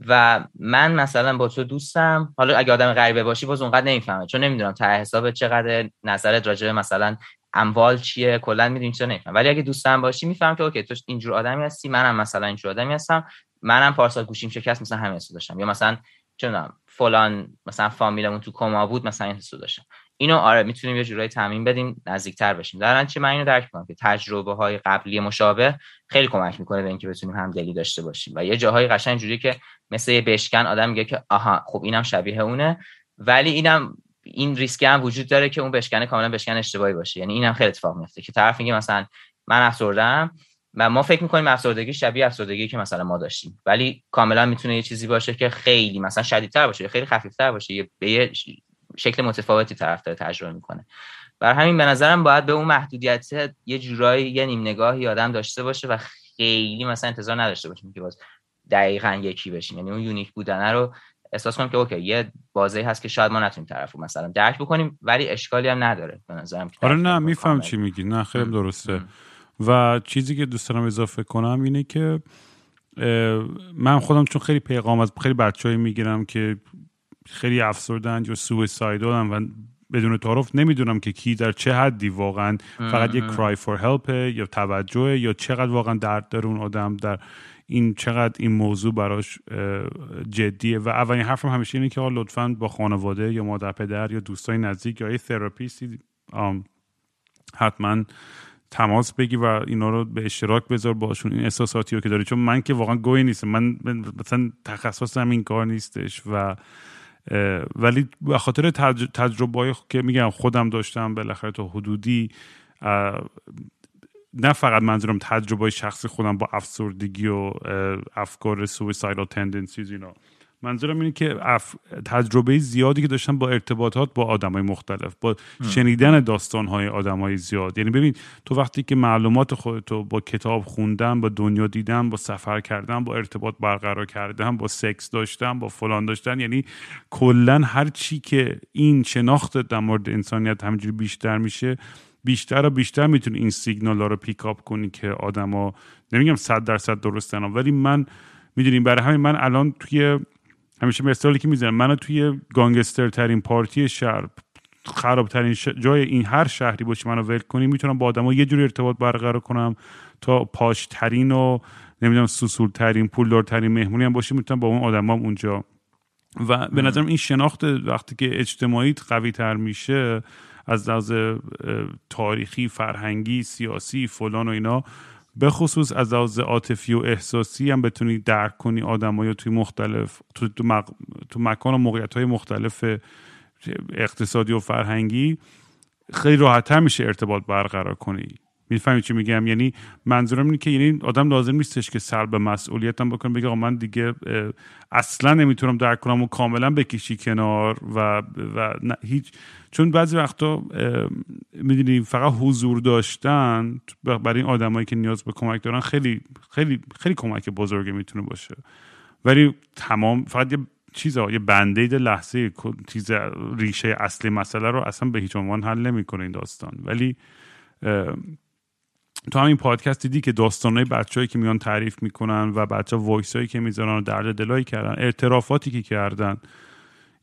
و من مثلا با تو دوستم، حالا اگه آدم غریبه باشی باز اونقدر نمیفهمه چون نمیدونم ته حساب چقدر، نظرت راجع به مثلا اموال چیه، کلا میدونی چرا نمیفهمم. ولی اگه دوستم باشی میفهم که اوکی تو اینجور آدمی هستی، منم مثلا اینجور آدمی هستم، منم پارسال گوشیم شکست مثلا همین حسو داشتم، یا مثلا چونم فلان مثلا فامیلمون تو کما بود مثلا این حسو داشتم. اینو آره میتونیم یه جورایی تعمیم بدیم، نزدیکتر بشیم. درن چه من اینو درک می‌کنم که تجربه‌های قبلی مشابه خیلی کمک می‌کنه به اینکه بتونیم همدلی داشته باشیم و یه جاهای قشنگ جوری که مثل یه بشکن آدم میگه که آها خب اینم شبیه اونه، ولی اینم این ریسک هم وجود داره که اون بشکن کاملا بشکن اشتباهی باشه. یعنی اینم خیلی اتفاق میفته که طرف میگه مثلا من افسرده‌ام و ما فکر می‌کنیم افسردگی شبیه افسردگی که مثلا ما داشتیم، ولی کاملا میتونه یه چیزی باشه که خیلی مثلا شدیدتر باشه، خیلی خفیف‌تر باشه، به شکل متفاوتی طرف داره تجربه میکنه. برای همین به نظرم باید به اون محدودیت یه جورایی یه نیم نگاهی آدم داشته باشه و خیلی مثلا انتظار نداشته باشیم که باز دقیقاً یکی بشیم. یعنی اون یونیک بودن رو احساس کنم که اوکی یه بازی هست که شاید ما نتونیم طرفو مثلا درک بکنیم، ولی اشکالی هم نداره به نظرم. آره نه میفهم چی میگی، نه خیلی درسته. و چیزی که دوست دارم اضافه کنم اینه که من خودم چون خیلی پیغام از خیلی بچه‌ای میگیرم که خیلی افسردند یا سویسایدالن و بدون تعارف نمیدونم که کی در چه حدی واقعا فقط یک کرای فور هلپ یا توجه، یا چقدر واقعا درد داره اون آدم، در این چقدر این موضوع براش جدیه. و اولین حرفم همیشه اینه که لطفاً با خانواده یا مادر پدر یا دوستای نزدیک یا یه تراپیستی حتما تماس بگی و اینا رو به اشتراک بذار باشون، این احساساتی رو که داری، چون من که واقعا گوی نیستم، من مثلا تخصصم این کار نیستش و ولی به خاطر تجربه‌ای که میگم خودم داشتم بالاخره تا حدودی، نه فقط منظورم تجربه شخصی خودم با افسردگی و افکار سویسایدال تندنسیز اینا، منظورم اینه که تجربه زیادی که داشتم با ارتباطات با آدمای مختلف، با شنیدن داستان‌های آدمای زیاد. یعنی ببین تو وقتی که معلومات خودتو با کتاب خوندن، با دنیا دیدن، با سفر کردن، با ارتباط برقرار کردن، با سکس داشتن، با فلان داشتن، یعنی کلاً هر چی که این شناختت در مورد انسانیت همینجوری بیشتر میشه، بیشتر و بیشتر میتونی این سیگنال‌ها رو پیکاپ کنی که آدما، نمیگم 100% درستن، ولی من میدونیم برای همین من الان توی همیشه مثالی که میزنم، منو توی گانگستر ترین پارتی شهر، خراب ترین جای این هر شهری باشه منو ول کنی، میتونم با آدما یه جوری ارتباط برقرار کنم تا پاش ترین و نمیدونم سوسول ترین پولدار ترین مهمونی هم باشه، میتونم با اون آدما اونجا. و به نظرم این شناخت وقتی که اجتماعی قوی تر میشه از لحاظ تاریخی، فرهنگی، سیاسی، فلان و اینا، به خصوص از لحاظ عاطفی و احساسی هم بتونی درک کنی آدم‌ها توی مختلف تو مکان و موقعیت‌های مختلف اقتصادی و فرهنگی، خیلی راحت‌تر میشه ارتباط برقرار کنی. میفهمی چی میگم؟ یعنی منظورم اینه که یعنی آدم لازم نیستش که سلب مسئولیت هم بکنه، بگه آقا من دیگه اصلا نمیتونم درک کنم و کاملا بکشی کنار و هیچ. چون بعضی وقتا میدونی فقط حضور داشتن برای این آدمایی که نیاز به کمک دارن خیلی خیلی خیلی کمک بزرگی میتونه باشه، ولی تمام فقط یه چیزا، یه بندید لحظه، چیز ریشه اصلی مسئله رو اصلا به هیچ عنوان حل نمیکنه این داستان. ولی تو همین پادکست دیدی که داستانای بچه‌ای که میان تعریف میکنن و بچه‌ها وایسایی که میذارن و درد دلایی کردن، اعترافاتی که کردن،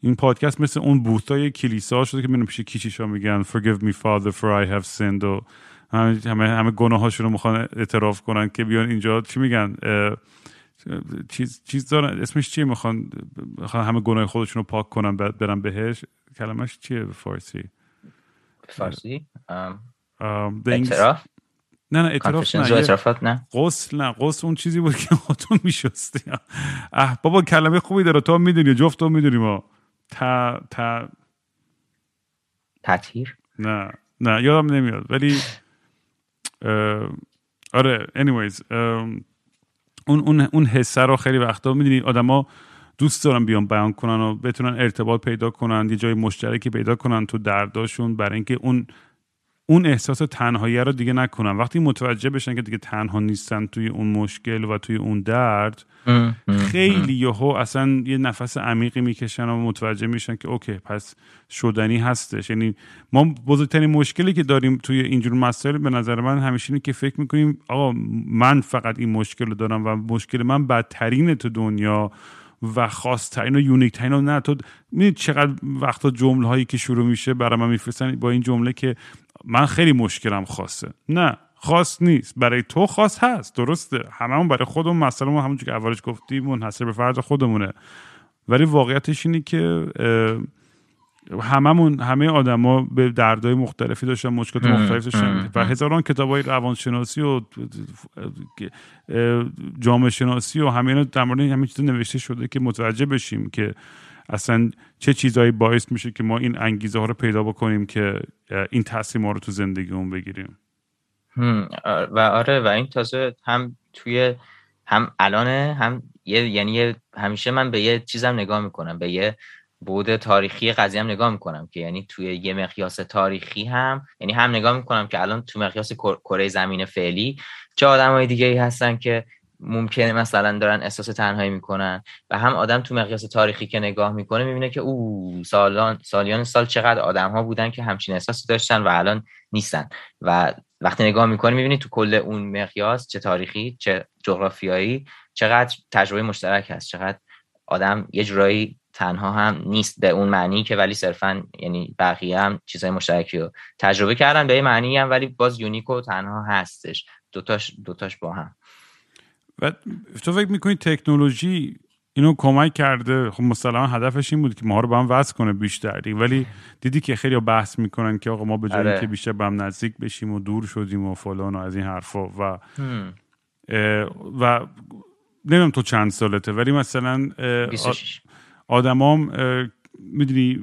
این پادکست مثل اون بوتای کلیسا شده که میرن پیش کیچیشا میگن forgive me father for I have sinned، و همه گناهاشون رو میخوان اعتراف کنن که بیان اینجا چی میگن چیز دارن اسمش چیه، میخوان همه گناه خودشون رو پاک کنن بعد برن بهش. کلمش چیه به فارسی؟ نه اعتراف نه غسل اون چیزی بود که خودتون میشستی. بابا کلمه خوبی داره، تو میدونی، جفت تو میدونیم. تطهیر؟ نه نه یادم نمیاد ولی آره anyways اون حسه رو خیلی وقتا میدونید آدما دوست دارن بیان بیان کنن و بتونن ارتباط پیدا کنن، یه جای مشترکی پیدا کنن تو درداشون، برای اینکه اون احساس تنهایی رو دیگه نکنن. وقتی متوجه بشن که دیگه تنها نیستن توی اون مشکل و توی اون درد، خیلی یهو اصلا یه نفس عمیقی میکشن و متوجه میشن که اوکی پس شدنی هستش. یعنی ما بزرگترین مشکلی که داریم توی اینجور مسائل به نظر من همیشه اینه که فکر میکنیم آقا من فقط این مشکل رو دارم و مشکل من بدترینه تو دنیا و خاص‌ترین و یونیک‌ترین و نه. تو می‌بینید چقدر وقتا جمله‌هایی که شروع میشه برای من می‌فرستن با این جمله که من خیلی مشکلم خاصه. نه خاص نیست، برای تو خاص هست، درسته، هممون برای خودمون مثلا ما همونجوری که اولش گفتیم منحصر به فرد خودمونه، ولی واقعیتش اینه که همه آدما به دردهای مختلفی داشتن، مشکلات مختلف داشتن و هزاران کتابای روانشناسی و جامعه شناسی و همه اینا در مورد همین چیزا نوشته شده که متوجه بشیم که اصلا چه چیزایی باعث میشه که ما این انگیزه ها رو پیدا بکنیم که این تصمیم‌ها رو تو زندگیمون بگیریم. و آره، و این تازه هم توی هم الانه هم یعنی همیشه من به یه چیزم نگاه میکنم، به یه بوده تاریخی قضیه هم نگاه میکنم که یعنی توی یه مقیاس تاریخی هم یعنی هم نگاه میکنم که الان تو مقیاس کره زمین فعلی چه آدمای دیگه‌ای هستن که ممکنه مثلا دارن احساس تنهایی میکنن، و هم آدم تو مقیاس تاریخی که نگاه میکنه میبینه که او سالیان سال چقدر آدم‌ها بودن که همچین احساسی داشتن و الان نیستن. و وقتی نگاه میکنی میبینی تو کل اون مقیاس چه تاریخی چه جغرافیایی چقدر تجربه مشترک هست، چقدر آدم یه جورایی تنها هم نیست به اون معنی که ولی صرفا یعنی بقیه هم چیزای مشترکی رو تجربه کردن به این معنی هم، ولی باز یونیک و تنها هستش، دوتاش با هم. و تو فکر میکنی تکنولوژی اینو کمک کرده؟ خب مسلما هدفش این بود که ما رو به هم وصل کنه بیشتر، ولی دیدی که خیلی بحث میکنن که آقا ما به جای اینکه بیشتر به هم نزدیک بشیم و دور شدیم و فلان و از این حرفا. و نمیدونم تو چند سالته ولی مثلا آدمام میدونی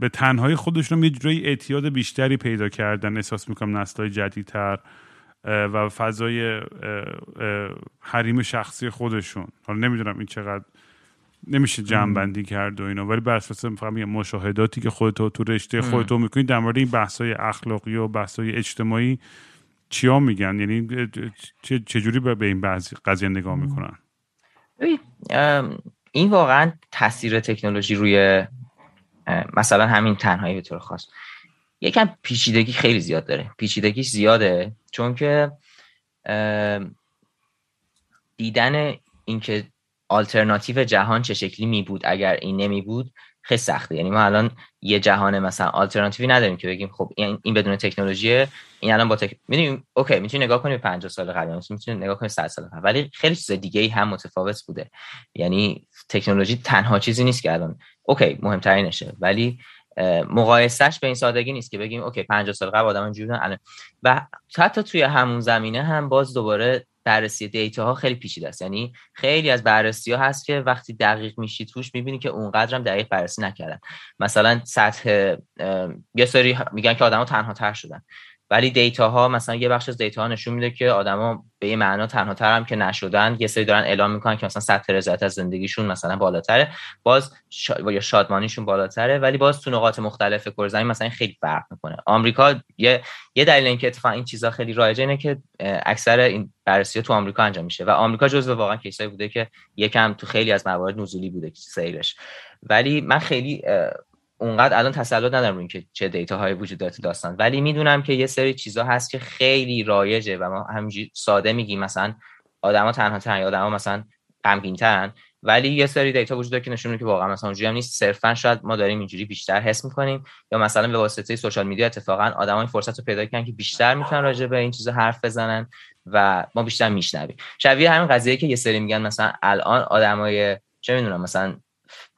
به تنهایی خودشون یه جوری اعتیاد بیشتری پیدا کردن، احساس میکنم نسل‌های جدیدتر و فضای حریم شخصی خودشون. حالا نمیدونم این چقدر نمیشه جمع‌بندی کرد و اینا، ولی بر اساس فهمی مشاهداتی که خودت تو رشته خودت میکنی در مورد این بحث‌های اخلاقی و بحث‌های اجتماعی چیا میگن؟ یعنی چه جوری به این قضیه نگاه میکنن؟ این واقعا تاثیر تکنولوژی روی مثلا همین تنهایی به طور خاص یکم پیچیدگی خیلی زیاد داره، پیچیدگیش زیاده، چون که دیدن اینکه آلترناتیو جهان چه شکلی می بود اگر این نمی بود خیلی سخته. یعنی ما الان یه جهان مثلا آلترناتیوی نداریم که بگیم خب این بدون تکنولوژیه، این الان با میدونیم اوکی میتونی نگاه کنی 50 سال قبل، میتونی نگاه کنی 100 سال قبل، ولی خیلی چیز دیگه ای هم متفاوت بوده. یعنی تکنولوژی تنها چیزی نیست که الان اوکی مهمترینشه، ولی مقایسهش به این سادگی نیست که بگیم اوکی 50 سال قبل آدما اینجوری بودن الان. و حتی توی همون زمینه هم باز دوباره بررسی دیتاها خیلی پیچیده است. یعنی خیلی از بررسی‌ها هست که وقتی دقیق میشی توش میبینی که اونقدر هم دقیق بررسی نکردن. مثلا سطح یه سری میگن که آدما تنها تر شدن، ولی دیتاها مثلا یه بخش از دیتاها نشون میده که آدما به یه معنا تنها تر هم که نشدن. یه سری دارن اعلام میکنن که مثلا سطح رضایت از زندگیشون مثلا بالاتره، باز یا شادمانیشون بالاتره، ولی باز تو نقاط مختلف کره زمین مثلا خیلی فرق میکنه. آمریکا یه دلیل اینکه اتفاقا این چیزا خیلی رایجه اینه که اکثر این بررسی‌ها تو آمریکا انجام میشه و آمریکا جزو واقعا کیسای بوده که یکم تو خیلی از موارد نزولی بوده سیرش. ولی من خیلی اونقدر الان تسلط ندارم این که چه دیتاهایی وجود داره تو داستان، ولی میدونم که یه سری چیزا هست که خیلی رایجه و ما همینجوری ساده میگیم مثلا آدما تنهاترن یا آدما مثلا غمگین‌ترن، ولی یه سری دیتا وجود داره که نشون میده که واقعا مثلا اونجوری هم نیست، صرفا شاید ما داریم اینجوری بیشتر حس میکنیم. یا مثلا به واسطه سوشال میدیا اتفاقا آدما این فرصت رو پیدا کردن که بیشتر میتونن راجع به این چیزا حرف بزنن و ما بیشتر میشنویم. شبیه همین قضیه که یه سری میگن مثلا الان آدمای چه میدونم مثلا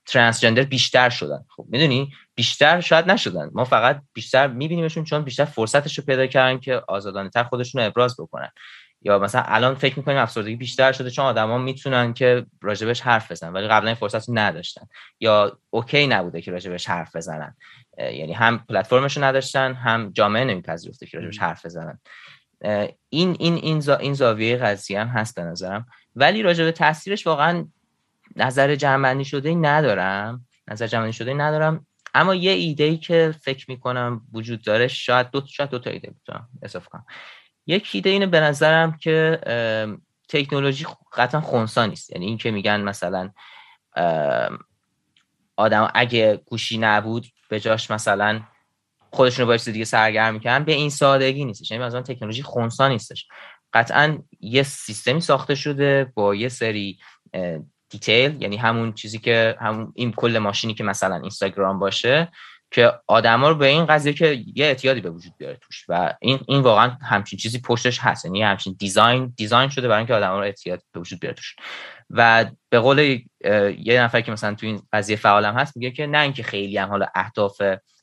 ترانسجندر بیشتر شدن. خب میدونی بیشتر شاید نشدن، ما فقط بیشتر میبینیمشون چون بیشتر فرصتشو پیدا کردن که آزادانه‌تر خودشون رو ابراز بکنن. یا مثلا الان فکر می‌کنیم افسردگی بیشتر شده چون آدما میتونن که راجبش حرف بزنن ولی قبلا این فرصت رو نداشتن یا اوکی نبوده که راجبش حرف بزنن، یعنی هم پلتفرمشو نداشتن هم جامعه نمیپذیرفته که راجبش حرف بزنن. این زاویه قضیه هم هست به نظرم، ولی راجب تاثیرش واقعا نظر جمعنی شده‌ای ندارم. اما یه ایده‌ای که فکر می‌کنم وجود داره، شاید دو تا ایده بتونم اضافه کنم. یک ایده اینه به نظرم که تکنولوژی قطعا خنثی نیست، یعنی این که میگن مثلا آدم اگه گوشی نبود به جاش مثلا خودشون رو با چیز دیگه سرگرم می‌کنن، به این سادگی نیستش. یعنی مثلا تکنولوژی خنثی نیستش، قطعا یه سیستمی ساخته شده با یه سری دیتیل، یعنی همون چیزی که همون این کل ماشینی که مثلا اینستاگرام باشه که آدما رو به این قضیه که یه اعتیادی به وجود بیاره توش و این واقعا همچین چیزی پشتش هست، یعنی همچین دیزاین شده برای اینکه آدما رو اعتیاد به وجود بیاره توش. و به قول یه نفر که مثلا تو این قضیه فعالم هست میگه که نه اینکه خیلی هم حالا اهداف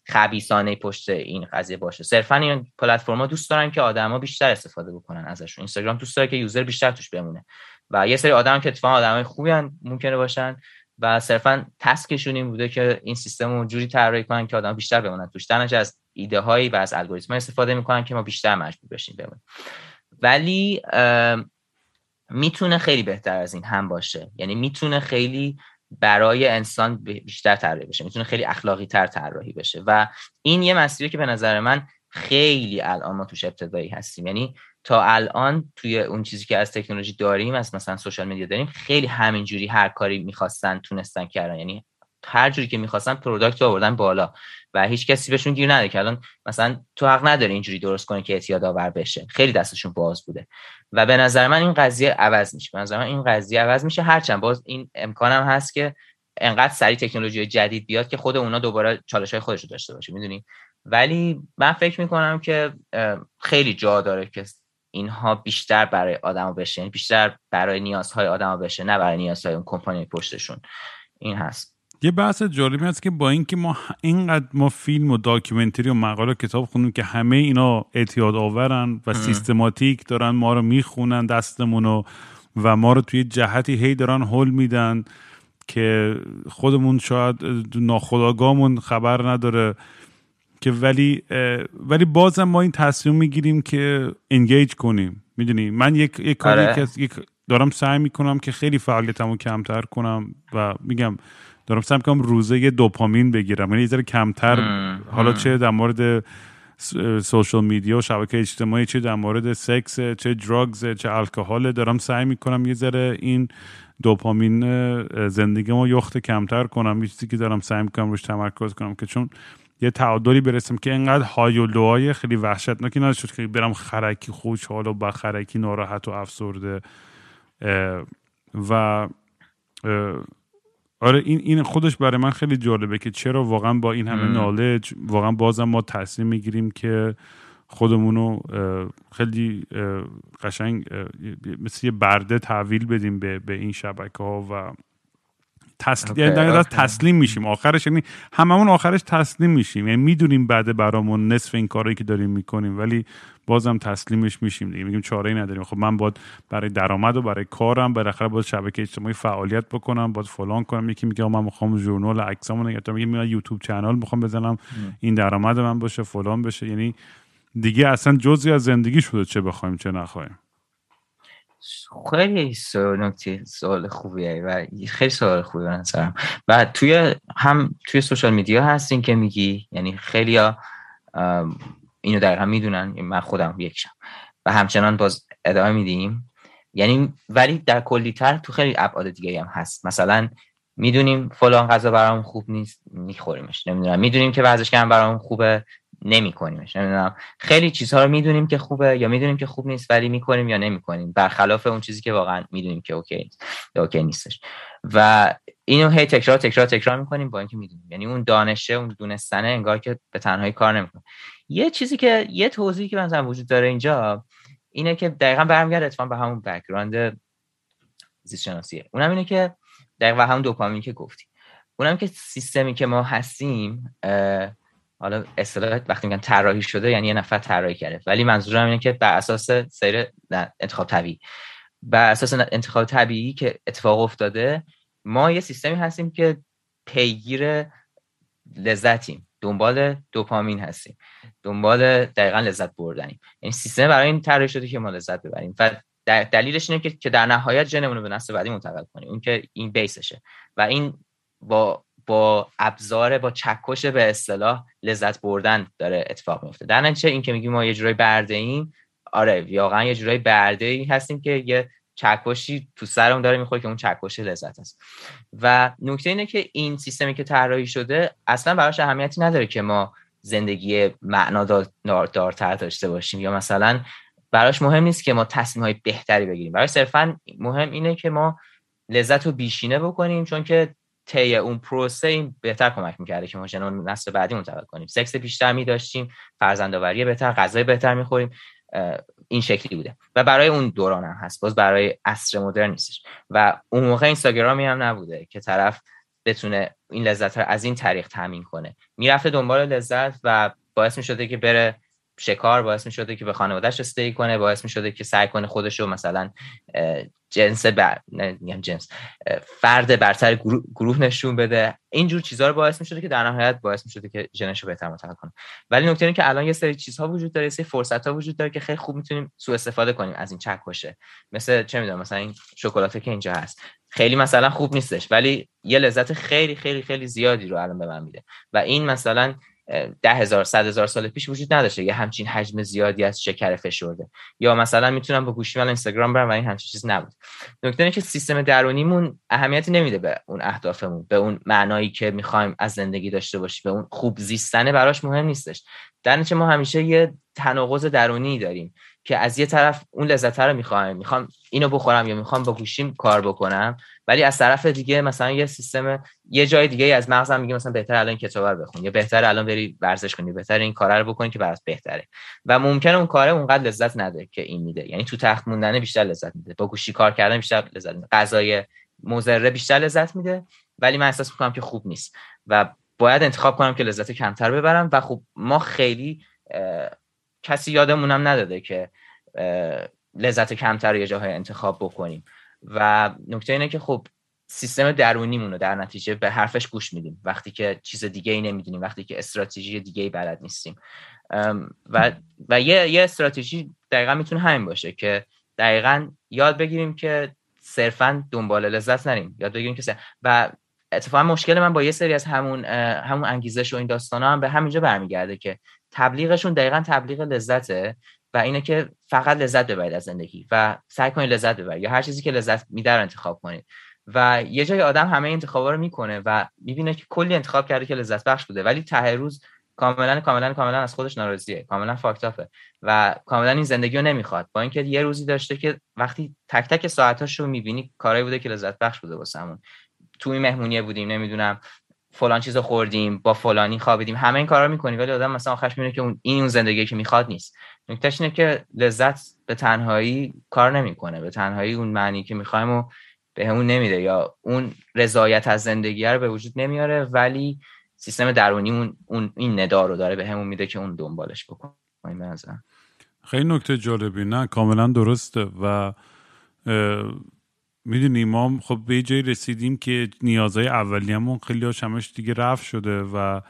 خبیثانه پشت این قضیه باشه، صرفا این پلتفرما دوست دارن که آدما بیشتر استفاده بکنن ازشون. اینستاگرام دوست داره که یوزر بیشتر توش بمونه و یه سری آدم که اتفاقا آدمای خوبی ان ممکنه باشن و صرفا تسکشون این بوده که این سیستم رو جوری طراحی کنن که آدم بیشتر بمونن توش، تنش از ایده هایی و از الگوریتم‌ها استفاده میکنن که ما بیشتر مجبور بشیم بمونیم. ولی میتونه خیلی بهتر از این هم باشه، یعنی میتونه خیلی برای انسان بیشتر طراحی بشه، میتونه خیلی اخلاقی تر طراحی بشه و این یه مسئله که به نظر من خیلی الان ما توش ابتدایی هستیم. یعنی تا الان توی اون چیزی که از تکنولوژی داریم، از مثلا سوشال مدیا داریم، خیلی همینجوری هر کاری می‌خواستن تونستن کردن، یعنی هر جوری که می‌خواستن پروداکت رو آوردن بالا و هیچ کسی بهشون گیر نده که الان مثلا تو حق نداری اینجوری درست کنی که اعتیادآور بشه، خیلی دستشون باز بوده و به نظر من این قضیه عوض میشه. به نظر من این قضیه عوض میشه، هرچند باز این امکانم هست که انقدر سریع تکنولوژی جدید بیاد که خود اونا دوباره چالش‌های خودشو داشته باشه، می‌دونی. ولی من فکر می‌کنم که خیلی جا داره که اینها بیشتر برای آدما بشه، یعنی بیشتر برای نیازهای آدما بشه نه برای نیازهای اون کمپانی پشتشون. این هست یه بحث جالبی هست که با اینکه ما اینقدر فیلم و داکیومنتری و مقاله و کتاب خوندیم که همه اینا اعتیاد آورن و سیستماتیک دارن ما رو میخونن دستمونو و ما رو توی جهتی هی دارن هول میدن که خودمون شاید ناخودآگاهمون خبر نداره که ولی بازم ما این تصمیم میگیریم که انگیج کنیم. میدونی من یک کاری که دارم سعی میکنم که خیلی فعالیتمو کمتر کنم و میگم دارم سعی میکنم روزه یه دوپامین بگیرم، یعنی یه ذره کمتر حالا چه در مورد سوشال میدیا و شبکه اجتماعی، چه در مورد سکس، چه درگز، چه الکل، دارم سعی میکنم یه ذره این دوپامین زندگیمو یخت کمتر کنم. چیزی که دارم سعی میکنم روش تمرکز کنم که چون یه تعادلی برسم که اینقدر های و لوهای خیلی وحشتناکی نشد که برم خرکی خوشحال و بخرکی ناراحت و افسرده. آره این خودش برای من خیلی جالبه که چرا واقعا با این همه نالج واقعا بازم ما تصمیم میگیریم که خودمونو خیلی قشنگ مثل یه برده تحویل بدیم به این شبکه ها و تسلیم میشیم آخرش، یعنی هممون آخرش تسلیم میشیم، یعنی میدونیم بعد برامون نصف این کارهایی که داریم میکنیم ولی بازم تسلیمش میشیم دیگه، میگیم چاره‌ای نداریم. خب من باید برای درآمد و برای کارم بالاخره باید شبکه اجتماعی فعالیت بکنم، باید فلان کنم. یکی میگه من میخوام ژورنال عکسامو نگه دارم، میگه من یوتیوب کانال میخوام بزنم این درآمد من باشه فلان بشه، یعنی دیگه اصلا جزئی از زندگی شده چه بخوایم چه نخوایم. خیلی سوال خوبیه و خیلی سوال خوبی به نظرم و توی سوشال میدیا هستین که میگی، یعنی خیلی ها اینو دقیقا میدونن، من خودم یکشم و همچنان باز ادامه میدیم، یعنی ولی در کلیتر تو خیلی ابعاد دیگه هم هست. مثلا میدونیم فلان غذا برام خوب نیست میخوریمش، نمیدونم میدونیم که ورزش هم برام خوبه نمی‌کنیمش، نمی‌دونم خیلی چیزها رو می‌دونیم که خوبه یا می‌دونیم که خوب نیست ولی می‌کنیم یا نمی‌کنیم، برخلاف اون چیزی که واقعا می‌دونیم که اوکی یا اوکی نیستش و اینو هی تکرار می‌کنیم با اینکه می‌دونیم، یعنی اون دانشه اون دونستنه انگار که به تنهایی کار نمی‌کنه. یه توضیحی که مثلا وجود داره اینجا اینه که دقیقاً برمیگرده اتفاقاً به همون بک‌گراند زیست شناسی، اونم اینه که دقیقاً همون دوپامین که گفتی، اونم که سیستمی که ما هستیم حالا اصطلاح وقتی میگن طراحی شده یعنی یه نفر طراحی کرده، ولی منظورم اینه که بر اساس سیر انتخاب طبیعی، بر اساس انتخاب طبیعی که اتفاق افتاده، ما یه سیستمی هستیم که پیگیر لذتیم، دنبال دوپامین هستیم، دنبال دقیقاً لذت بردنیم. یعنی سیستم برای این طراحی شده که ما لذت ببریم و دلیلش اینه که در نهایت ژنمون رو به نسل بعدی منتقل کنیم. اون که این بیسشه و این با ابزار، با چکش به اصطلاح لذت بردن داره اتفاق میفته. در نتیجه این که میگیم ما یه جورای برده ایم، آره واقعا یه جورای برده ای هستیم که یه چکشی تو سرمون داره میخوره که اون چکش لذت است. و نکته اینه که این سیستمی که طراحی شده اصلا براش اهمیتی نداره که ما زندگی معنادارتر داشته باشیم، یا مثلا براش مهم نیست که ما تصمیم‌های بهتری بگیریم. براش صرفا مهم اینه که ما لذت رو بیشینه بکنیم، چون که طی اون پروسه این بهتر کمک میکرده که ما ژن نسل بعدی منتقل کنیم، سکس بیشتر می‌داشتیم، فرزندآوری بهتر، غذای بهتر می‌خوریم. این شکلی بوده و برای اون دوران هم هست، باز برای عصر مدرن نیستش. و اون موقع اینستاگرامی هم نبوده که طرف بتونه این لذت رو از این طریق تامین کنه. میرفته دنبال لذت و باعث می‌شده که بره شکار، باعث می‌شده که به خانواده‌اش استیک کنه، باعث می‌شده که سعی کنه خودش رو مثلا فرد برتر گروه نشون بده. اینجور چیزها رو باعث می‌شده که در نهایت باعث می‌شده که ژنش رو بهتر منتقل کنه. ولی نکته اینه که الان یه سری چیزها وجود داره، یه سری فرصت‌ها وجود داره که خیلی خوب می‌تونیم سوء استفاده کنیم از این چکشه. مثل چه می‌دونم، مثلا این شکلاته که اینجا هست خیلی مثلا خوب نیستش، ولی یه لذت خیلی خیلی خیلی زیادی رو الان به من میده و این مثلا 10000 سال پیش وجود نداشته، یه همچین حجم زیادی از شکر فشرده. یا مثلا میتونم با گوشیم الان اینستاگرام برم و این همچین چیز نبود. نکته اینه که سیستم درونیمون اهمیتی نمیده به اون اهدافمون، به اون معنایی که میخوایم از زندگی داشته باشیم، به اون خوب زیستنه براش مهم نیستش. در نتیجه ما همیشه یه تناقض درونی داریم که از یه طرف اون لذت رو میخوام اینو بخورم یا میخوام با گوشیم کار بکنم، ولی از طرف دیگه مثلا یه سیستم، یه جای دیگه از مغزم میگه مثلا بهتر الان کتاب رو بخون، یا بهتر الان بری ورزش کنی، بهتر این کارا رو بکنی که برات بهتره. و ممکنه اون کاره اونقدر لذت نده که این میده، یعنی تو تخت موندن بیشتر لذت میده، با گوشی کار کردن بیشتر لذت میده، غذای مضر بیشتر لذت میده، ولی من احساس میکنم که خوب نیست و باید انتخاب کنم که لذت کمتر ببرم. و خب ما خیلی کسی یادمونم نداده که لذت کمتر رو یه جاهای انتخاب بکنیم. و نکته اینه که خب سیستم درونیمونو در نتیجه به حرفش گوش میدیم وقتی که چیز دیگه ای نمیدونیم، وقتی که استراتژی دیگه ای بلد نیستیم. و یه استراتژی دقیقا میتونه همین باشه که دقیقا یاد بگیریم که صرفا دنبال لذت نریم، یاد بگیریم که و اتفاقا مشکل من با یه سری از همون انگیزش و این داستانا هم به همینجا برمیگرده که تبلیغشون دقیقاً تبلیغ لذته و اینه که فقط لذت ببرید از زندگی و سعی کنید لذت ببرید، یا هر چیزی که لذت میده رو انتخاب کنید. و یه جای آدم همه انتخابا رو میکنه و میبینه که کلی انتخاب کرده که لذت بخش بوده، ولی ته روز کاملاً کاملاً کاملاً از خودش ناراضیه، کاملاً فاکتاپه و کاملاً این زندگیو نمیخواد. با اینکه یه روزی داشته که وقتی تک تک ساعتاشو میبینی کارایی بوده که لذت بخش بوده واسمون، توی مهمونیه بودیم، نمیدونم فلان چیزو خوردیم، با فلانی خوابیدیم، همه این کارا میکنی، ولی آدم مثلا آخرش میبینه که اون زندگی که میخواد نیست. نکتهش اینه که لذت به تنهایی کار نمیکنه، به تنهایی اون معنی که میخوایم بهمون نمیده یا اون رضایت از زندگی رو به وجود نمیاره، ولی سیستم درونیمون اون این ندا رو داره بهمون میده که اون دنبالش بکنیم. به نظرم خیلی نکته جالبی، نه کاملا درسته. و میدونیم ما خب به جایی رسیدیم که نیازهای اولیه‌مون خیلی هاش همش دیگه رفع شده و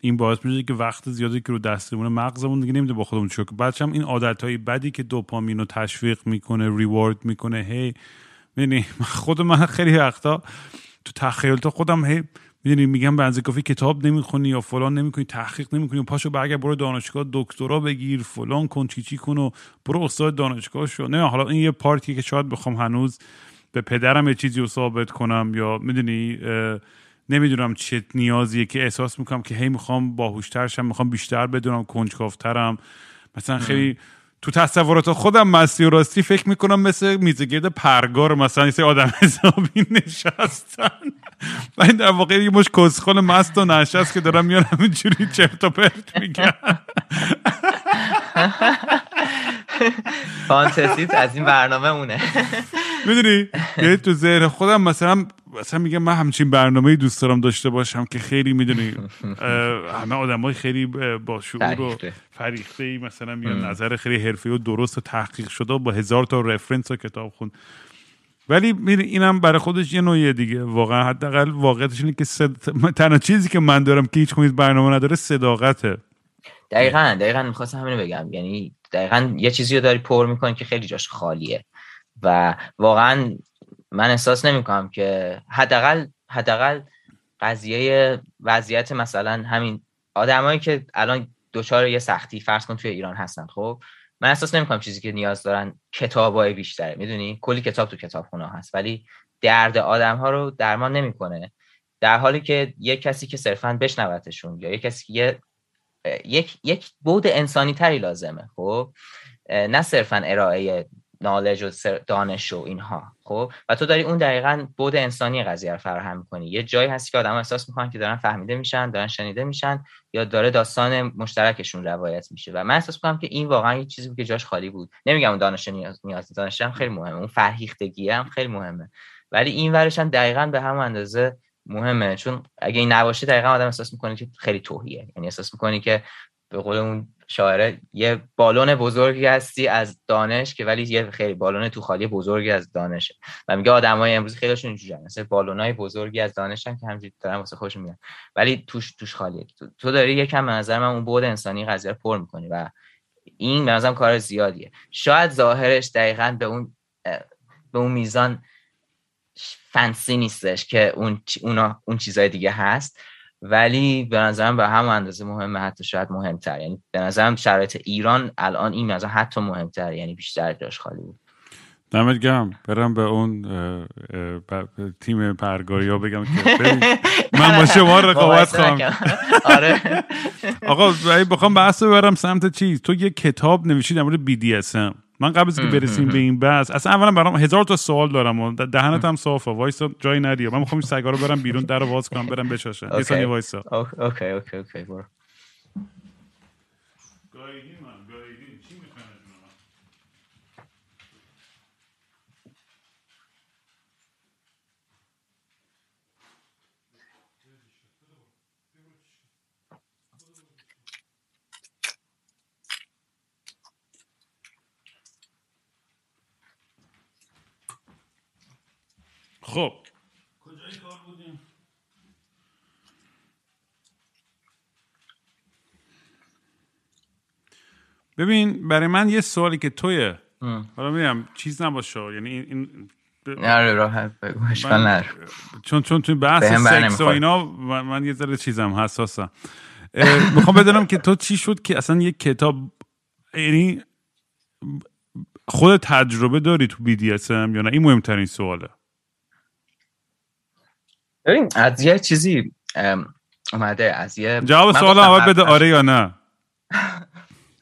این باعث میشه که وقت زیادی که رو دستمون مغزمون دیگه نمیده با خودمون چک. بچه‌م این عادت‌های بدی که دوپامین رو تشویق میکنه، ریوارد میکنه، هی میدونی من خیلی وقتا تو تخیل تو خودم هی میدونی میگم بنز کافی کتاب نمیخونی یا فلان نمیکنی، تحقیق نمیکنی، پاشو برگرد برو دانشگاه دکترا بگیر، فلان کن، چیچی کن و برو استاد دانشگاه شو. نه حالا این یه پارتی که شاید بخوام هنوز به پدرم یه چیزی رو ثابت کنم یا میدونی نمیدونم چه نیازیه که احساس میکنم که هی میخوام باهوشتر شم، میخوام بیشتر بدونم، کنجکاوترم. مثلا خیلی تو تصورات خودم مستی و راستی فکر میکنم مثل میزگرد پرگار، مثلا یه سری آدم حسابی نشستن و این در واقع یه مش کسخل مست و نشست که دارم میارم اینجوری چرت و پرت میگم فانتزیت از این برنامه اونه. میدونی یعنی تو ذهن خودم مثلا میگم من همچین برنامه‌ای دوست دارم داشته باشم که خیلی میدونی همه آدمای خیلی با شعور و فریخته‌ای مثلا میان نظر خیلی حرفه‌ای و درست و تحقیق شده با هزار تا رفرنس و کتاب خون، ولی اینم برای خودش یه نوعیه دیگه. واقعا حداقل واقعیتش اینه که تنها چیزی که من دارم که هیچ کمیت برنامه نداره صداقته. دقیقاً می‌خواستم همین بگم، یعنی دقیقاً یه چیزی رو داری پر می‌کنی که خیلی جاش خالیه و واقعاً من احساس نمی‌کنم که حداقل قضیه وضعیت مثلا همین آدمایی که الان دوچار یه سختی فرض کن توی ایران هستن، خب من احساس نمی‌کنم چیزی که نیاز دارن کتابای بیشتره، میدونی کلی کتاب تو کتابخونه هست ولی درد آدم‌ها رو درمان نمی‌کنه، در حالی که یه کسی که صرفاً بشنوتشون یا یه کسی که یک بود انسانی تری لازمه، خب نه صرفاً ارائه نالج و دانش و اینها، خب و تو داری اون دقیقاً بود انسانی قضیه رو فراهم می‌کنی. یه جایی هست که آدم‌ها احساس می‌کنن که دارن فهمیده میشن، دارن شنیده میشن یا داره داستان مشترکشون روایت میشه و من احساس می‌کنم که این واقعاً یه چیزی بود که جاش خالی بود. نمیگم اون دانش نیاز دانش هم خیلی مهمه، اون فرهیختگی هم خیلی مهمه، ولی این ورش هم دقیقاً به همون اندازه مهمه، چون اگه این نباشه دقیقاً آدم احساس می‌کنه که خیلی توهیه، یعنی احساس می‌کنی که به قول اون شاعره یه بالون بزرگی هستی از دانش که ولی یه خیلی بالون تو خالی بزرگی از دانشه و میگه آدمای امروز خیلیشون اینجوریه، مثلا بالونای بزرگی از دانشن که همینجوری دارن واسه خودشون میان ولی توش خالیه. تو داری یکم به نظر من اون بعد انسانی قضیه رو پر می‌کنی و این به نظرم کار زیادیه. شاید ظاهرش دقیقاً به اون میزان فنسی نیستش که اون چیزای دیگه هست، ولی به نظرم به همون اندازه مهمه، حتی شاید مهمتر. یعنی به نظرم شرایط ایران الان این مثلا حتی مهمتر، یعنی بیشتر جاش خالی بود. دمت گرم. برم به اون تیم پرگاریا بگم که من با شما رقابت خواهم. آره آقا بخوام بحث رو ببرم سمت چیز، تو یه کتاب نوشتی در مورد BDSM. من قبل از که برسیم به این بحث اصلا اولا برام هزار تا سوال دارم و دهنتم صافه، وایسا جای نری، من میخوام این سگا رو برم بیرون در رو باز کنم برم بچاشم. یه ثانیه وایسا. اوکی برو. گایدی چی میخوام خب کجای کار بودیم؟ ببین برای من یه سوالی که تویه حالا میگم چیز نباشه، یعنی این نه راحت بگو اشکال نداره، چون توی بحث سکس و اینا من یه ذره چیزم حساسم. میخوام بدونم که تو چی شد که اصلا یه کتاب، یعنی خودت تجربه داری تو BDSM یا نه؟ این مهمترین سواله. ببین از یه چیزی اومده، از یه جواب سوال اول بده، آره یا نه.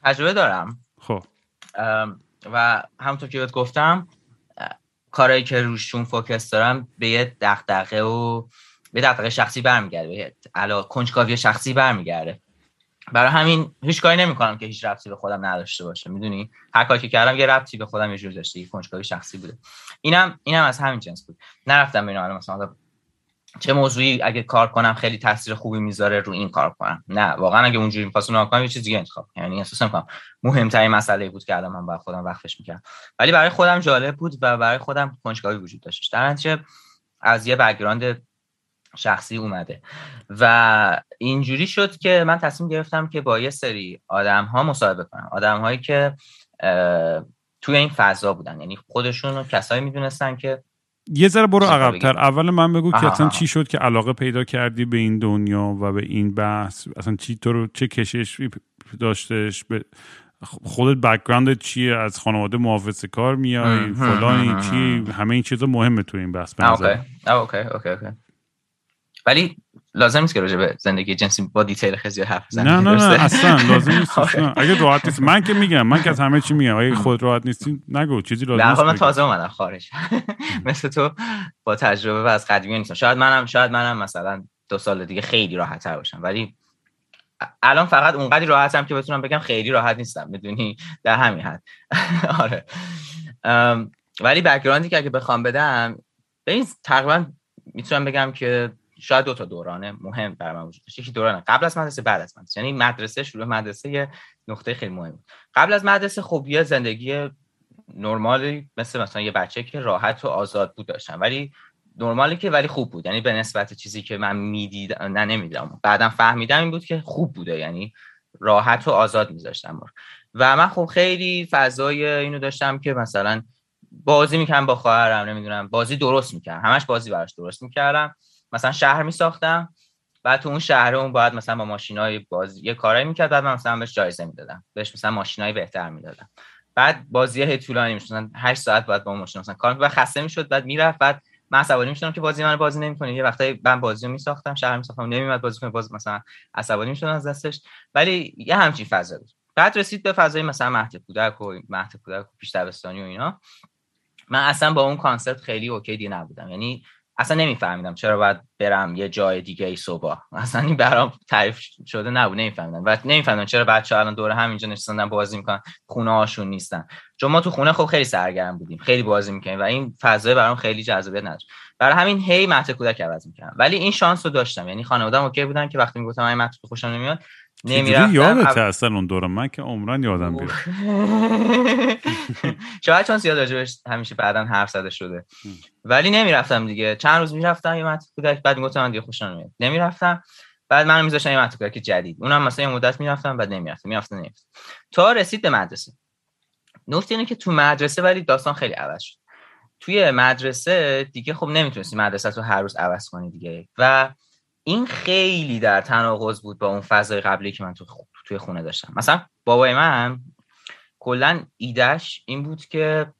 تجربه دارم خب و همونطور که بهت گفتم کارهایی که روشون فوکس دارم به یه دغدغه و به دغدغه شخصی برمیگرده، علاوه کنجکاوی شخصی برمیگرده. برای همین هیچ کاری نمی‌کنم که هیچ ربطی به خودم نداشته باشه، میدونی هر کاری که کردم یه ربطی به خودم یه جور داشته، یه کنجکاوی شخصی بوده. اینم از همین جنس بود. نرفتم ببینم الان مثلا چه موضوعی اگه کار کنم خیلی تاثیر خوبی میذاره رو این کار کنم، نه واقعا اگه اونجوری می‌خواستم ناکنم یه چیز دیگه انتخاب، یعنی احساس می‌کنم مهم‌ترین مسئله بود که الان من برای خودم وقفش می‌کردم، ولی برای خودم جالب بود و برای خودم کنجکاوی وجود داشت، در نتیجه از یه بک‌گراند شخصی اومده و اینجوری شد که من تصمیم گرفتم که با یه سری آدم‌ها مصاحبه کنم، آدم‌هایی که توی این فضا بودن، یعنی خودشون رو کسایی می‌دونستن که یه ذره برو عقب‌تر. اول من بگو که اصلا چی شد که علاقه پیدا کردی به این دنیا و به این بحث، اصلا چی تو رو چه کششی داشتش، به خودت بک‌گراند چیه، از خانواده محافظه کار میای فلان چی، همه این چیزا مهمه تو این بحث به نظر. اوکی ولی لازم نیست که راجع به زندگی جنسی با دیتیل خیلی حرف بزنی. نه اصلا لازم نیست. اگه راحت نیست من که میگم، من که از همه چی میگم، اگه خود راحت نیستی نگو چیزی لازم نیست. من تازه اومدم خارج مثل تو با تجربه و از قدیمی نیستم. شاید منم مثلا 2 سال دیگه خیلی راحت‌تر باشم، ولی الان فقط اونقدر راحتم که بتونم بگم خیلی راحت نیستم، میدونی، در همین حد. آره. ولی بک‌گراندی که اگه بخوام بدم، ببین تقریبا میتونم بگم که شاید دو تا دورانه مهم برای من وجود داشت. یکی دوران قبل از مدرسه، بعد از مدرسه. یعنی مدرسه، شروع مدرسه یه نقطه خیلی مهمه. قبل از مدرسه خب یه زندگی نرمالی مثلا یه بچه که راحت و آزاد بود داشتم، ولی نرمالی که ولی خوب بود. یعنی به نسبت چیزی که من میدیدم، نمیدیدم، بعدم فهمیدم این بود که خوب بوده، یعنی راحت و آزاد میذاشتم. و من خب خیلی فضای اینو داشتم که مثلا بازی میکنم با خواهرم، نمیدونم، بازی درست میکردم، همش بازی براش درست میکردم. مثلا شهر میساختم، بعد تو اون شهر اون باید مثلا با ماشینای بازی یه کارایی میکرد، بعد من مثلا بهش جایزه میدادم، بهش مثلا ماشینای بهتر میدادم. بعد بازیه طولانی میشد، مثلا 8 ساعت بعد با ماشین مثلا کار، بعد خسته میشد، بعد میرفت. بعد من عصبانی میشدم که بازی منو بازی نمیکنه. یه وقتایی من بازیو میساختم، شهر میساختم، نمیومد بازی کنه، باز مثلا عصبانی میشدم از دستش. ولی یه همچین فضا بود. بعد رسید به فضای مثلا مهد کودک و پیش دبستانی و اینا. من اصلا با اون کانسپت خیلی اوکی دی نبودم، یعنی اصلا نمیفهمیدم چرا باید برم یه جای دیگه ای صبح. اصلا این برام تعریف شده نبود، نمیفهمیدم. بعد نمیفهمیدم چرا بچه‌ها الان دور هم اینجا نشستن بازی میکنن، خونه هاشون نیستن. چون ما تو خونه خب خیلی سرگرم بودیم، خیلی بازی میکنیم و این فضا برام خیلی جذابیت نداشت. برای همین هی مهد کودک عوض میکردم. ولی این شانس رو داشتم، یعنی خانواده‌ام اوکی بودن که وقتی میگفتم من مهد خوشم نمیاد، نمیرفتم. یادت اصلا اون دوره من که عمرن یادم بیاد. شاید چون زیاد راجبش همیشه بعدن حرف زده شده. ولی نمیرفتم دیگه. چند روز میرفتم یه مهد کودک، بعد میگفتم من دیگه خوشم نمیاد، نمیرفتم. بعد منو میذاشتن یه مهد کودک جدید. اونم مثلا یه مدت میرفتم، بعد نمیرفتم. تا رسید به مدرسه. نکته اینه که تو مدرسه ولی داستان خیلی عوض شد. توی مدرسه دیگه خب نمیتونستی مدرسه تو هر روز عوض کنی دیگه، و این خیلی در تناقض بود با اون فضای قبلی که من توی خونه داشتم. مثلا بابای من کلا ایدهش این بود که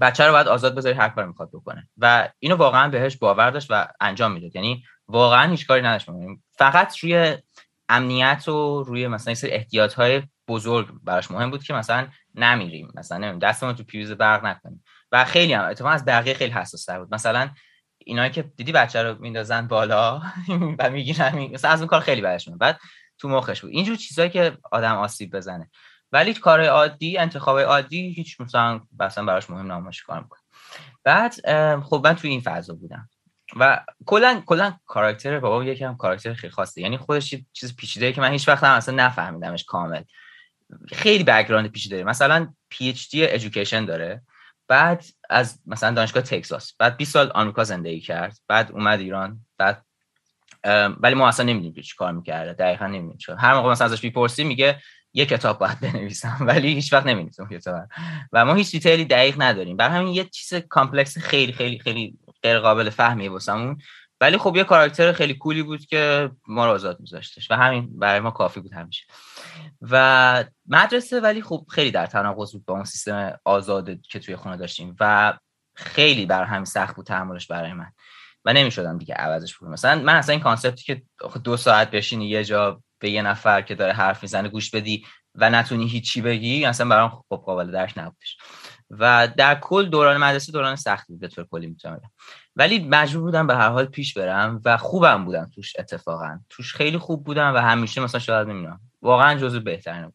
بچه رو باید آزاد بذاری هر کاری میخواد بکنه، و اینو واقعا بهش باور داشت و انجام میداد. یعنی واقعا هیچ کاری نداشت، فقط روی امنیت و روی مثلا سری احتیاطهای بزرگ براش مهم بود که مثلا نمیریم، مثلا نمیریم دستمون تو پیوز برق نکنیم. و خیلی هم اتفاقا از بقیه خیلی حساس‌تر بود. مثلا اینایی که دیدی بچه رو میندازن بالا و میگیرن، مثلا از اون کار خیلی برشون بعد تو مخش بود، اینجور چیزایی که آدم آسیب بزنه. ولی کارهای عادی، انتخابای عادی، هیچ مثلا اصلا براش مهم نبودش کار می‌کنه. بعد خب من توی این فضا بودم و کلا کاراکتر بابا یکم کاراکتر خیلی خاصه، یعنی خودش چیز پیچیده‌ای که من هیچ وقت هم اصلا نفهمیدمش کامل. خیلی بک‌گراند پیچیده‌ای، مثلا PhD education داره، بعد از مثلا دانشگاه تگزاس، بعد 20 سال آمریکا زندگی کرد، بعد اومد ایران، بعد ولی ما اصلا نمیدونیم که چیکار می‌کرده، دقیقاً نمیدونیم چرا. هر موقع مثلا ازش می‌پرسی میگه یه کتاب باید بنویسم، ولی هیچ وقت نمی‌نویسم کتاب، و ما هیچ دیتیلی دقیق نداریم. برای همین یه چیز کامپلکس خیلی خیلی خیلی غیر قابل فهمی واسمون، ولی خب یه کاراکتر خیلی کولی بود که ما رو آزاد می‌ذاشتش و همین برای ما کافی بود همیشه. و مدرسه ولی خب خیلی در تناقض بود با اون سیستم آزاد که توی خونه داشتیم و خیلی بر هم سخت بود تحملش برای من و نمی‌شدم دیگه عوضش بود. مثلا من اصلا این کانسپتی که 2 ساعت بشینی یه جا به یه نفر که داره حرف میزنه گوش بدی و نتونی هیچی بگی، اصلا برام خب قابل درک نبودش. و در کل دوران مدرسه دوران سختی بود به طور کلی میتونم بگم، ولی مجبور بودم به هر حال پیش برم و خوبم بودم توش. اتفاقا توش خیلی خوب بودم و همیشه مثلا شاید نمیدونم واقعا جزو بهترین بود.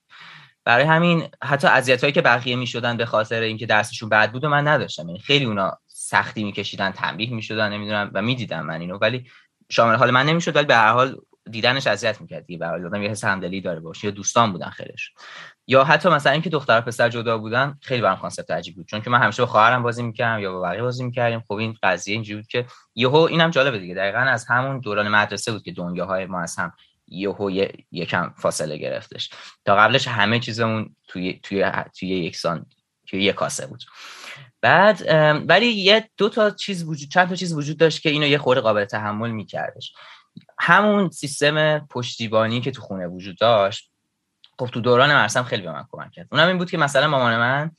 برای همین حتی اذیتایی که بقیه میشدن به خاطر اینکه درسشون بد بود و من نداشتم، یعنی خیلی اونا سختی میکشیدن، تنبیه میشدن، نمیدونم، و میدیدم من اینو، ولی شامل حال من نمیشد، ولی به هر حال دیدنش اذیت می‌کرد دیگه. برای آدم یه حس همدلی داره باشه، یا دوستان بودن خیلیش، یا حتی مثلا اینکه دختر و پسر جدا بودن خیلی برام کانسپت عجیب بود، چون که من همیشه با خواهرم بازی می‌کردم یا با بقیه بازی می‌کردیم. خب این قضیه اینجوری بود که یهو، اینم جالبه دیگه، دقیقاً از همون دوران مدرسه بود که دنیاهای ما از هم یهو یکم فاصله گرفتش. تا قبلش همه چیزمون توی یکسان، توی یک کاسه بود. بعد ولی چند تا چیز وجود داشت که اینو یه خورده قابل تحمل می‌کردش. همون سیستم پشتیبانی که تو خونه وجود داشت خب تو دوران مرسم خیلی به من کمک کرد. اونم این بود که مثلا مامان من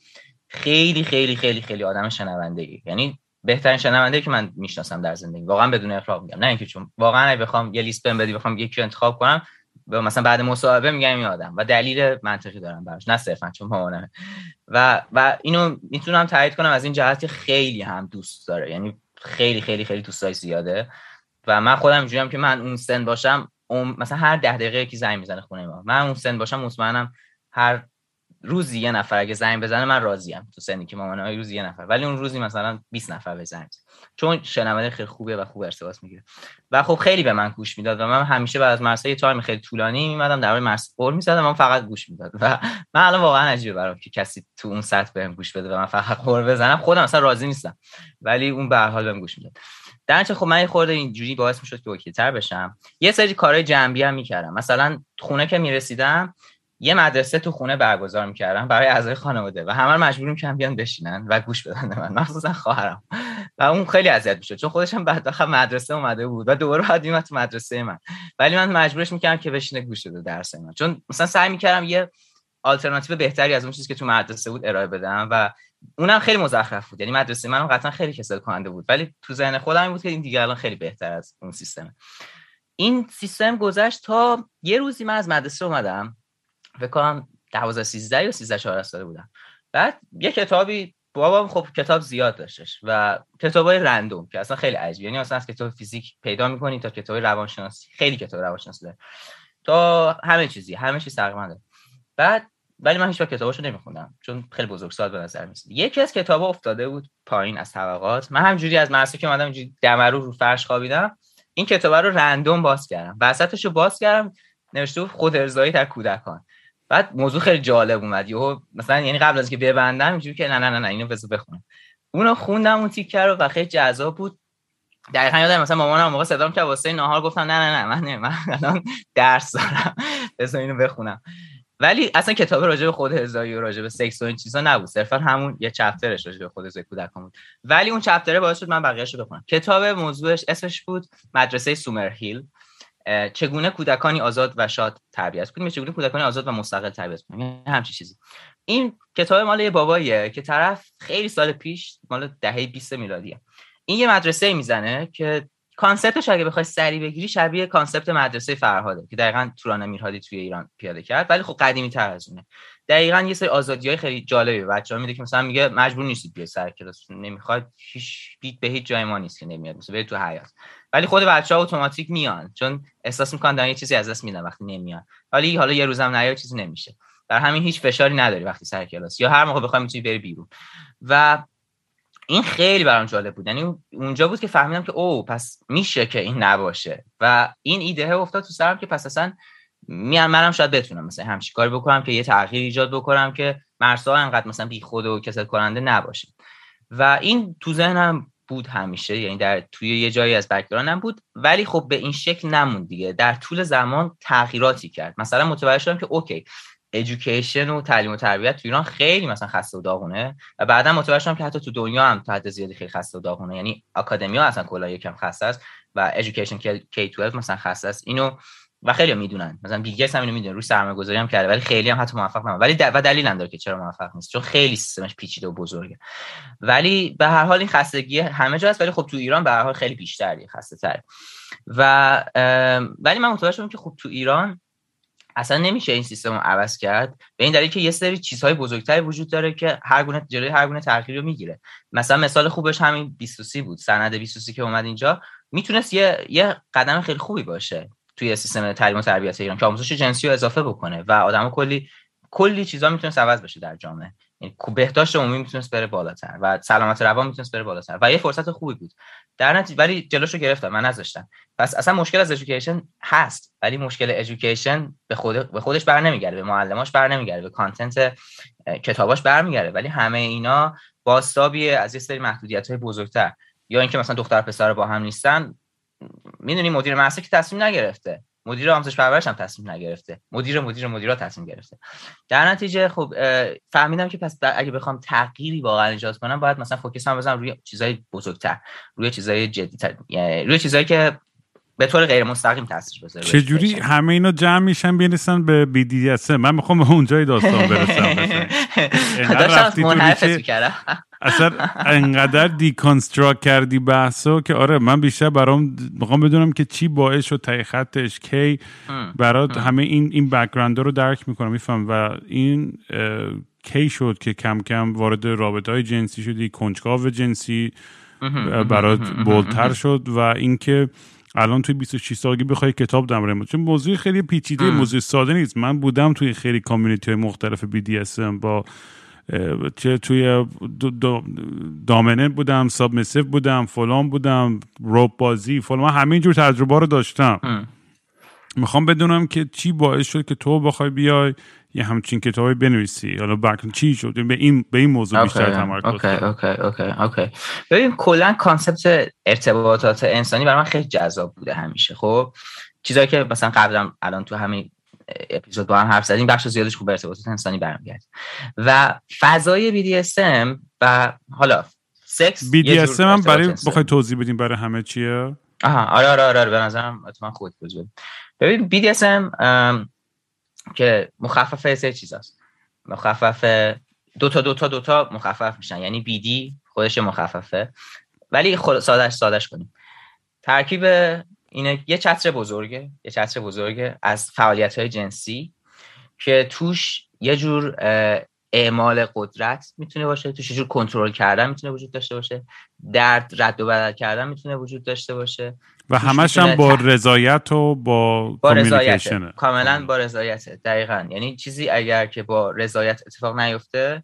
خیلی خیلی خیلی خیلی آدم شنونده‌ای، یعنی بهترین شنونده که من میشناسم در زندگی، واقعا بدون اغراق میگم. نه اینکه چون واقعا بخوام یه لیست بهم بدی بخوام یکی رو انتخاب کنم مثلا بعد مصاحبه میگم این آدم، و دلیل منطقی دارم براش، نه صرفا چون مامانمه. و اینو میتونم تایید کنم از این جهت که خیلی هم دوست داره، یعنی خیلی خیلی خیلی دوستای زیاده. و من خودم اینجوریام که من اون سن باشم مثلا هر 10 دقیقه یکی زنگ میزنه خونه ما. من اون سن باشم مطمئنم هر روزی یه نفر اگه زنگ بزنه من راضیم، تو سنی که مامان هر روز یه نفر، ولی اون روزی مثلا 20 نفر بزنه، چون شنونده خیلی خوبه و خوب ارتباط میگیره. و خب خیلی به من گوش میداد و من همیشه بعد از مرسای تایم خیلی طولانی میمدم در مورد مرس قول میزدم، من فقط گوش میداد و من الان واقعا عجیبه برام که کسی تو اون سطح بهم گوش بده و من فقط قول بزنم، خودم اصلا راضی نیستم ولی اون به هر حال بهم گوش میداد. درنچه خب من خورده اینجوری باعث میشد که اوکی‌تر بشم. یه سری کارهای جنبی هم میکردم، مثلا خونه که میرسیدم یه مدرسه تو خونه برگزار می‌کردم برای اعضای خانواده و همه رو مجبورم که بیان بشینن و گوش بدن به من، مخصوصا خواهرم، و اون خیلی اذیت می‌شد چون خودش هم بعد مدرسه اومده بود و دوباره بعد میومد تو مدرسه من، ولی من مجبورش می‌کردم که بشینه گوش بده درس من، چون مثلا سعی می‌کردم یه آلترناتیو بهتری از اون چیزی که تو مدرسه بود ارائه بدم و اونم خیلی مزخرف بود. یعنی مدرسه منم قطعا خیلی کسل کننده بود، ولی تو ذهن خودم بود که این دیگه الان خیلی بهتر از اون سیستمه. این سیستم گذشت تا یه روزی من از مدرسه اومدم، فکر کنم 12 13 یا 13 14 ساله بودم. بعد یه کتابی بابام خب کتاب زیاد داشتش و کتابای رندوم که اصلا خیلی عجیبه، یعنی اصلا از کتاب فیزیک پیدا می‌کنی تا کتاب روانشناسی، خیلی کتاب روانشناسی داره تا همه چیز تقریبا داره. بعد ولی من هیچ وقت کتاباشو نمی‌خوندم چون خیلی بزرگسال به نظر می‌رسید. یکی از کتابا افتاده بود پایین از طبقات، من همجوری از مدرسه که اومدم اینجوری دمرو رو فرش خوابیدم، این کتابا رو رندوم باز کردم، وسطشو باز کردم نوشته بود خود ارضایی در کودکان. بعد موضوع خیلی جالب اومد یهو، مثلا یعنی قبل از که ببندم اینجوری که نه نه نه نه اینو بذار بخونم، اونو خوندم اون تیکه رو و خیلی جذاب بود. دقیقاً یادم مثلا مامانم اون موقع صدام کرد واسه ناهار، گفتم نه من الان درس دارم بذار اینو بخونم، ولی اصلا کتاب راجع به خود هزایی و راجع به سکس و این چیزا نبود، صرفا همون یه چپترش راجع به خود هزایی کودکان بود، ولی اون چپتره باعث شد من بقیه‌اشو بخونم. کتاب موضوعش اسمش بود مدرسه سومر هیل، چگونه کودکانی آزاد و شاد تربیت کنیم، چگونه کودکانی آزاد و مستقل تربیت کنیم، همین چیزی. این کتاب مال یه باباییه که طرف خیلی سال پیش، مال دهه 20 میلادیه، این یه مدرسه میزنه که کانسپتش اگه بخوای سری بگیری شبیه کانسپت مدرسه فرهاده که دقیقاً توران میرهادی توی ایران پیاده کرد، ولی خب قدیمی‌تر از اونه. دقیقاً یه سری آزادی‌های خیلی جالبی بچه‌ها میده که مثلا میگه مجبور نیستید بیاید سر کلاس، نمیخواد هیچ بیت به هیچ جای ما نیست که نمیاد، مثلا برید تو حیاط، ولی خود بچه‌ها اتوماتیک میان چون احساس میکنن دارن یه چیزی از دست میدن وقتی نمیان، ولی حالا یه روزم نیاد چیزی نمیشه، در همین هیچ فشاری نداری وقتی سر کلاس یا هر موقع بخوای میتونی بری بیرون. و این خیلی برام جالب بود، یعنی اونجا بود که فهمیدم که اوه پس میشه که این نباشه، و این ایده افتاد تو سرم که پس اصلا منم شاید بتونم مثلا همچین کاری بکنم که یه تغییر ایجاد بکنم که مرزها انقدر مثلا بیخود و کسل کننده نباشه. و این تو ذهنم بود همیشه، یعنی در توی یه جایی از بک‌گراندم بود، ولی خب به این شکل نموند دیگه، در طول زمان تغییراتی کرد. مثلا متوجه شدم که اوکی ایژوکیشن و تعلیم و تربیت تو ایران خیلی مثلا خسته و داغونه، و بعدا متوجه شدم که حتی تو دنیا هم تا حد زیادی خیلی خسته و داغونه، یعنی آکادمیا اصلا کلا یکم خسته است و ایژوکیشن K12 مثلا خسته است، اینو و خیلی میدونن، مثلا بیگیس هم اینو میدونه، روی سرمایه‌گذاری هم کرده ولی خیلی هم حتی موفق نمیشه، ولی دلیل هم داره که چرا موفق نیست چون خیلی سیستمش پیچیده و بزرگه. ولی به هر حال این خستگی همه جا هست، ولی خب تو ایران به هر حال خیلی بیشتره، خسته‌تره. و ولی من متوجه شدم که خب تو ایران اصلا نمیشه این سیستم رو عوض کرد، به این دلیل که یه سری چیزهای بزرگتری وجود داره که هر گونه تغییری رو میگیره. مثلا مثال خوبش همین 23 بود، سند 23 که اومد اینجا میتونست یه قدم خیلی خوبی باشه توی سیستم تعلیم و تربیت ایران که آموزش جنسی رو اضافه بکنه و آدمو کلی چیزا میتونست عوض بشه در جامعه، یعنی بهداشت عمومی میتونست بره بالاتر و سلامت روان میتونست بره بالاتر و یه فرصت خوبی بود در نتیجه، ولی جلوشو گرفتم، من نذاشتم. پس اصلا مشکل از ایژوکیشن هست، ولی مشکل ایژوکیشن به خودش بر نمیگرده، به معلماش بر نمیگرده، به کانتنت کتاباش بر میگرده، ولی همه اینا بازتابی از یه سری محدودیت‌های بزرگتر، یا اینکه مثلا دختر پسر با هم نیستن، میدونی مدیر مدرسه که تصمیم نگرفته، مدیر آموزش پرورش هم تصمیم نگرفته، مدیرا تصمیم گرفته. در نتیجه خب فهمیدم که پس اگه بخوام تغییری واقعا ایجاد کنم باید مثلا فوکسم بزنم روی چیزای بزرگتر، روی چیزای جدی‌تر، روی چیزایی که به طور غیر مستقیم تاثیر بذاره. چه جوری همه اینا جمع میشن برسن به BDSM؟ من میخوام به اونجای داستان برسم. داشتم منحرفت می‌کردم. اصلا انقدر دیکانستراکت کردی بحثو که آره من بیشتر برام میخوام بدونم که چی باعث شد تای خطش کی برات همه این بک‌گراند رو درک میکنم میفهم، و این کی شد که کم کم وارد رابطه‌های جنسی شدی، کنجکاو جنسی برات بولتر شد، و اینکه الان توی 26 سالگی بخوای کتاب در مورد، چون موضوع خیلی پیچیده، موضوع ساده نیست. من بودم توی خیلی کامیونیتی مختلف BDSM، با چه توی دامنه بودم، سابمیسیو بودم، فلان بودم، روب بازی فلان، من همه اینجور تجربه رو داشتم. میخوام بدونم که چی باعث شد که تو بخوای بیای یه همچین کتابی بنویسی، حالا بکن چی شد به این موضوع بیشتر تمرکز کنم. اوکی. ببین کلا کانسپت ارتباطات انسانی برای من خیلی جذاب بوده همیشه. خب چیزایی که مثلا قبلم الان تو همین اپیزود با هم حرف زدیم بخش زیادش خوب به ارتباطات انسانی برمیگرده و فضای BDSM و حالا سکس. BDSM هم برای بخوای توضیح بدیم برای همه چیه؟ آره به نظرم حتما خودت توضیح بده. ببین BDSM که مخفف سه چیز هست، مخفف دوتا مخفف میشن، یعنی BD خودش مخففه، ولی سادش کنیم ترکیب اینه، یه چتر بزرگه از فعالیت‌های جنسی که توش یه جور اعمال قدرت میتونه باشه، توش یه جور کنترل کردن میتونه وجود داشته باشه، درد رد و بدل کردن میتونه وجود داشته باشه و همش هم با رضایت و با کامیونیکیشنه، کاملا با رضایت. دقیقاً، یعنی چیزی اگر که با رضایت اتفاق نیفته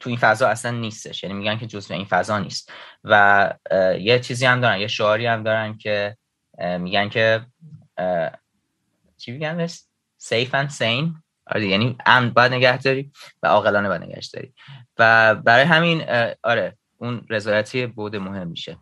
تو این فضا اصلا نیستش، یعنی میگن که جزء این فضا نیست. و یه چیزی هم دارن، یه شعاری هم دارن که میگن که چی میگن؟ safe and sane، آره یعنی امن باید نگه داری و عاقلانه باید نگهش داری. و برای همین آره اون رضایتی بود مهم میشه.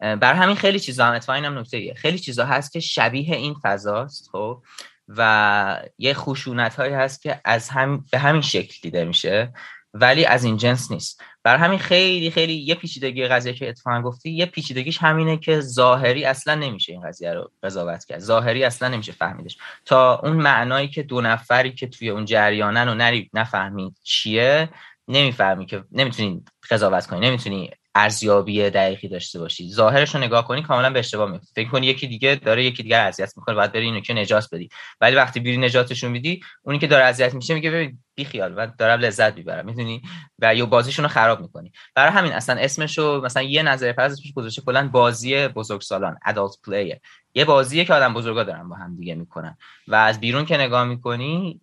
برای همین خیلی چیزا هم اتفاقا اینم نکته‌ایه، خیلی چیزا هست که شبیه این فضاست، خب، و یه خشونت‌هایی هست که از هم به همین شکل دیده میشه ولی از این جنس نیست. برای همین خیلی خیلی یه پیچیدگی قضیه که اتفاقا گفتی، یه پیچیدگیش همینه که ظاهری اصلا نمیشه این قضیه رو قضاوت کرد، ظاهری اصلا نمیشه فهمیدش تا اون معنایی که دو نفری که توی اون جریانن و نفهمید چیه، نمیفهمی که نمیتونی قضاوت کنی، نمیتونی ارزیابی دقیقی داشته باشی. ظاهرش رو نگاه کنی کاملا به اشتباه میفتی، فکر کنی یکی دیگه داره یکی دیگه اذیت میکنه، بعد بری اینو که نجات بدی، ولی وقتی بری نجاتشون میدی، اونی که داره اذیت میشه میگه ببین بی خیال، من دارم لذت میبرم، میدونی، و یا بازیشون رو خراب میکنی. برای همین اصلا اسمشو مثلا یه نظریه پرداز اسمش گذاشته کلا بازی بزرگسالان، ادالت پلی، یه بازیه که آدم بزرگا دارن با هم دیگه میکنن و از بیرون که نگاه میکنی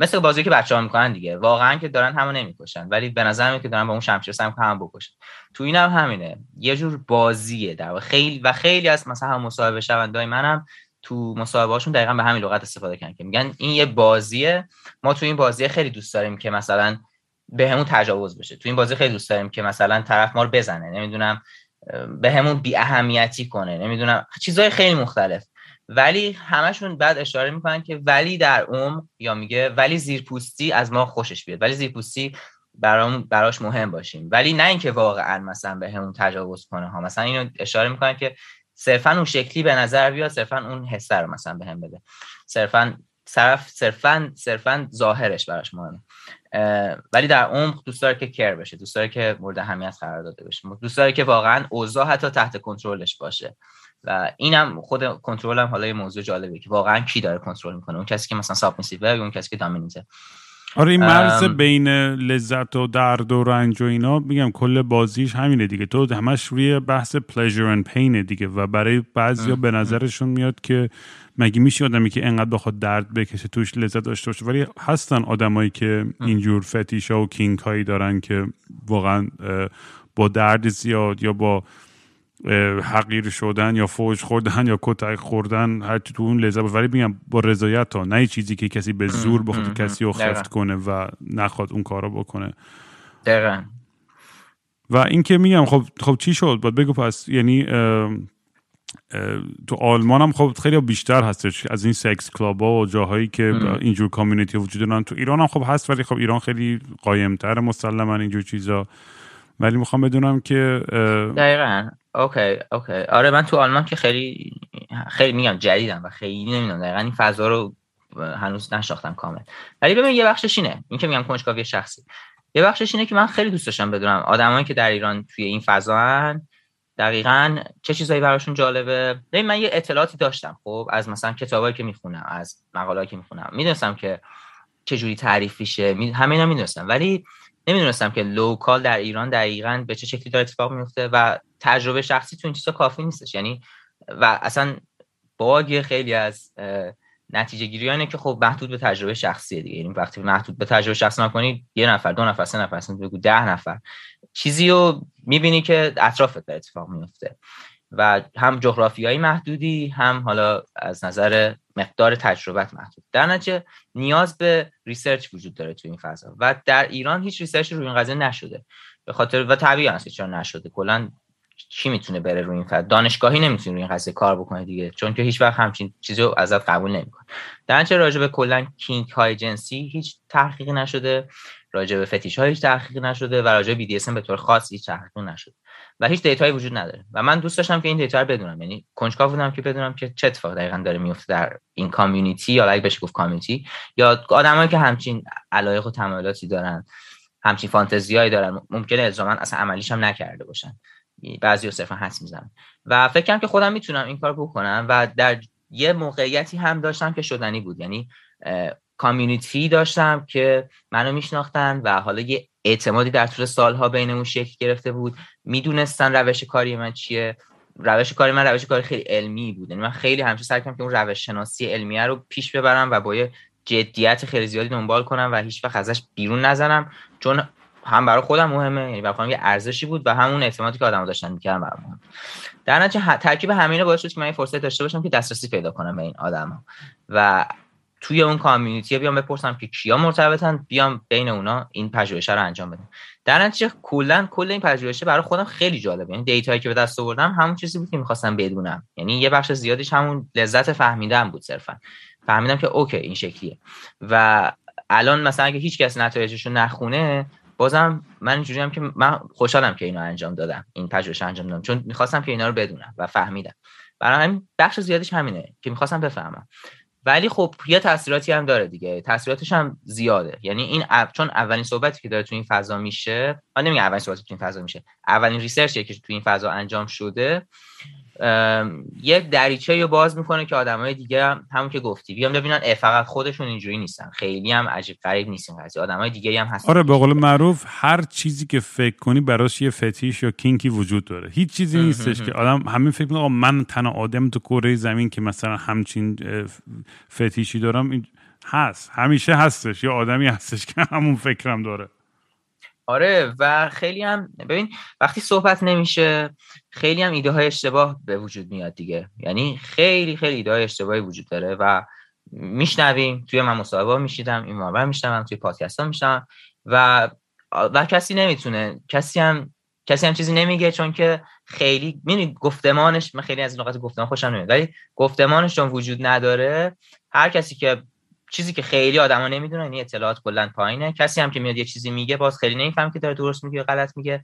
مثل بازی که بچه‌ها میکنن دیگه، واقعا که دارن همو نمیکشن ولی به نظر میاد که دارن با اون شمشیر سم هم بکشن. تو اینم همینه، یه جور بازیه در واقع. خیلی از مثلا مصاحبه شوندای منم تو مصاحبه هاشون دقیقاً به همین لغت استفاده کردن که میگن این یه بازیه، ما تو این بازی خیلی دوست داریم که مثلا بهمون تجاوز بشه، تو این بازی خیلی دوست داریم که مثلا طرف ما رو بزنه، نمیدونم بهمون بی اهمیتی کنه، نمیدونم، چیزای خیلی مختلف. ولی همشون بعد اشاره میکنن که ولی در عمق، یا میگه ولی زیرپوستی از ما خوشش بیاد، ولی زیرپوستی براش مهم باشیم، ولی نه اینکه واقعا مثلا به همون تجاوز کنه ها. مثلا اینو اشاره میکنن که صرفا اون شکلی به نظر بیاد، صرفا اون حس رو مثلا به هم بده، صرفا ظاهرش براش مهمه، ولی در عمق دوست داره که کر بشه، دوست داره که مورد اهمیت قرار داده بشه، دوست داره که واقعا اوضاع حتی تحت کنترلش باشه. و اینم خود کنترل هم حالا یه موضوع جالبه که واقعا کی داره کنترل میکنه، اون کسی که مثلا سابمیسیو یا اون کسی که دامیننته. آره این مرز بین لذت و درد و رنج و اینا، میگم کل بازیش همینه دیگه، تو همش روی بحث پلژر اند پین دیگه. و برای بعضیا به نظرشون میاد که مگه میشه آدمی که انقدر بخواد درد بکشه توش لذت داشته باشه، ولی هستن آدمایی که اینجور فتیشا و کینگ هایی دارن که واقعا با درد زیاد یا با حقیر شدن یا فوش خوردن یا کتک خوردن هر چی تو اون لذت، ولی میگم با رضایت ها، نه چیزی که کسی به زور بخواد کسی رو خفت کنه و نخواد اون کارا بکنه. دقیقاً. و این که میگم خب چی شد باید بگو پس، یعنی تو آلمان هم خب خیلی بیشتر هستش از این سکس کلاب ها و جاهایی که اینجور کامیونیتی وجود دارن. تو ایران هم خب هست ولی خب ایران خیلی قایم‌تر مسلماً اینجور چیزا، ولی میخوام بدونم که دقیقاً. اوکی. آره من تو آلمان که خیلی خیلی میگم جدیدم و خیلی نمیدونم دقیقاً این فضا رو هنوز نشناختم کامل. ولی ببین یه بخشش اینه، این که میگم کنجکاوی شخصی، یه بخشش اینه که من خیلی دوست داشتم بدونم آدمایی که در ایران توی این فضا هن دقیقاً چه چیزایی براشون جالبه. ببین من یه اطلاعاتی داشتم خب از مثلا کتابایی که میخونم، از مقاله‌ای که میخونم، میدونستم که چه جوری تعریف میشه، همه اینا میدونستم، ولی نمیدونستم که لوکال در ایران دقیقاً به چه شکلی داره اتفاق میفته و تجربه شخصی تو این چیزا کافی نیستش. یعنی و اصلا باگ خیلی از نتیجه گیری اینه که خب محدود به تجربه شخصیه دیگه. یعنی وقتی محدود به تجربه شخصی نکنید، یه نفر، دو نفر، سه نفر، بگو 10 نفر چیزی رو میبینی که اطرافت داره اتفاق میفته و هم جغرافیایی محدودی، هم حالا از نظر مقدار تجربت محدود. در نتیجه نیاز به ریسرچ وجود داره تو این فضا و در ایران هیچ ریسرچی روی این قضیه نشده. به خاطر و طبیعی هست که چرا نشده. کلا چی میتونه بره روی این فضا؟ دانشگاهی نمیتونه روی این قضیه کار بکنه دیگه، چون که هیچ وقت همچین چیزی رو ازت قبول نمیکنه. در نتیجه راجع به کلا کینک های جنسی هیچ تحقیقی نشده، راجع به فتیش ها هیچ تحقیقی نشده و راجع به BDSM به طور خاص هیچ تحقیقی نشده و هیچ دیتایی وجود نداره و من دوست داشتم که این دیتا رو بدونم. یعنی کنجکاو بودم که بدونم که چه اتفاقی دقیقاً داره میفته در این کامیونیتی، یا اگه بشه گفت کامیونیتی، یا آدمایی که همچین علایق و تمایلاتی دارن، همچین فانتزیایی دارن، ممکنه الزاما اصلا عملیش هم نکرده باشن، بعضی‌ها صرفا حدس میزنن و فکر کنم که خودم میتونم این کارو بکنم و در یه موقعیتی هم داشتم که شدنی بود. یعنی کامیونیتی داشتم که منو میشناختن و حالا یه اعتمادی در طول سالها بینمون شکل گرفته بود، میدونستن روش کاری من چیه. روش کاری من روش کاری خیلی علمی بود، یعنی من خیلی همیشه سعی کردم که اون روش شناسی علمیه رو پیش ببرم و با یه جدیت خیلی زیادی دنبال کنم و هیچ وقت ازش بیرون نزنم، چون هم برای خودم مهمه، یعنی برای خودم یه ارزشی بود و همون اعتمادی که آدم‌ها داشتن می‌کردن برام مهم. در نتیجه ترکیب همینا باعث شد که من این فرصت داشته باشم که دسترسی پیدا کنم به این آدم‌ها و توی اون کامیونیتی بیام بپرسم که کیا مرتبطن، بیام بین اونا این پژوهش رو انجام بدم. در نتیجه کل این پژوهش برای خودم خیلی جالبه. یعنی دیتایی که به دست آوردم همون چیزی بود که می‌خواستم بدونم. یعنی یه بخش زیادیش همون لذت فهمیدن بود، صرفا فهمیدم که اوکی این شکلیه و الان مثلا اگه هیچ کس نتایجش رو نخونه، بازم من اینجوری هم که من خوشحالم که اینو انجام دادم، این پژوهش انجام دادم، چون می‌خواستم که اینا رو بدونم و فهمیدم. برای همین بخش زیادیش همینه که می‌خواستم بفهمم. ولی خب یه تاثیراتی هم داره دیگه، تاثیراتش هم زیاده. یعنی این چون اولین صحبتی که داره تو این فضا میشه، من نمیگم اولین صحبتی تو این فضا میشه، اولین ریسرچی که تو این فضا انجام شده، یه دریچه‌ای رو باز میکنه که آدمای دیگه همون که گفتی بیان ببینن فقط خودشون اینجوری نیستن، خیلی هم عجیب غریب نیستن، قضیه آدمای دیگه هم هستن. آره، به قول معروف هر چیزی که فکر کنی براش یه فتیش یا کینکی وجود داره. هیچ چیزی نیستش که آدم همین فکر کنه آقا من تنها آدم تو کره زمین که مثلا همچین فتیشی دارم. هست، همیشه هستش، یه آدمی هستش که همون فکرم داره. آره، و خیلی هم ببین وقتی صحبت نمیشه خیلی هم ایده های اشتباه به وجود میاد دیگه. یعنی خیلی خیلی ایده های اشتباهی وجود داره و میشنویم توی من مصاحبه میشیدم، این ماور میشنوم، توی پادکست ها میشنوم و کسی هم چیزی نمیگه، چون که خیلی میدونی گفتمانش، من خیلی از این نقاط گفتمان خوشم نمیاد، ولی گفتمانش چون وجود نداره، هر کسی که چیزی که خیلی آدما نمیدونن، این اطلاعات کلا پایینه، کسی هم که میاد یه چیزی میگه باز خیلی نمیفهم که داره درست میگه یا غلط میگه.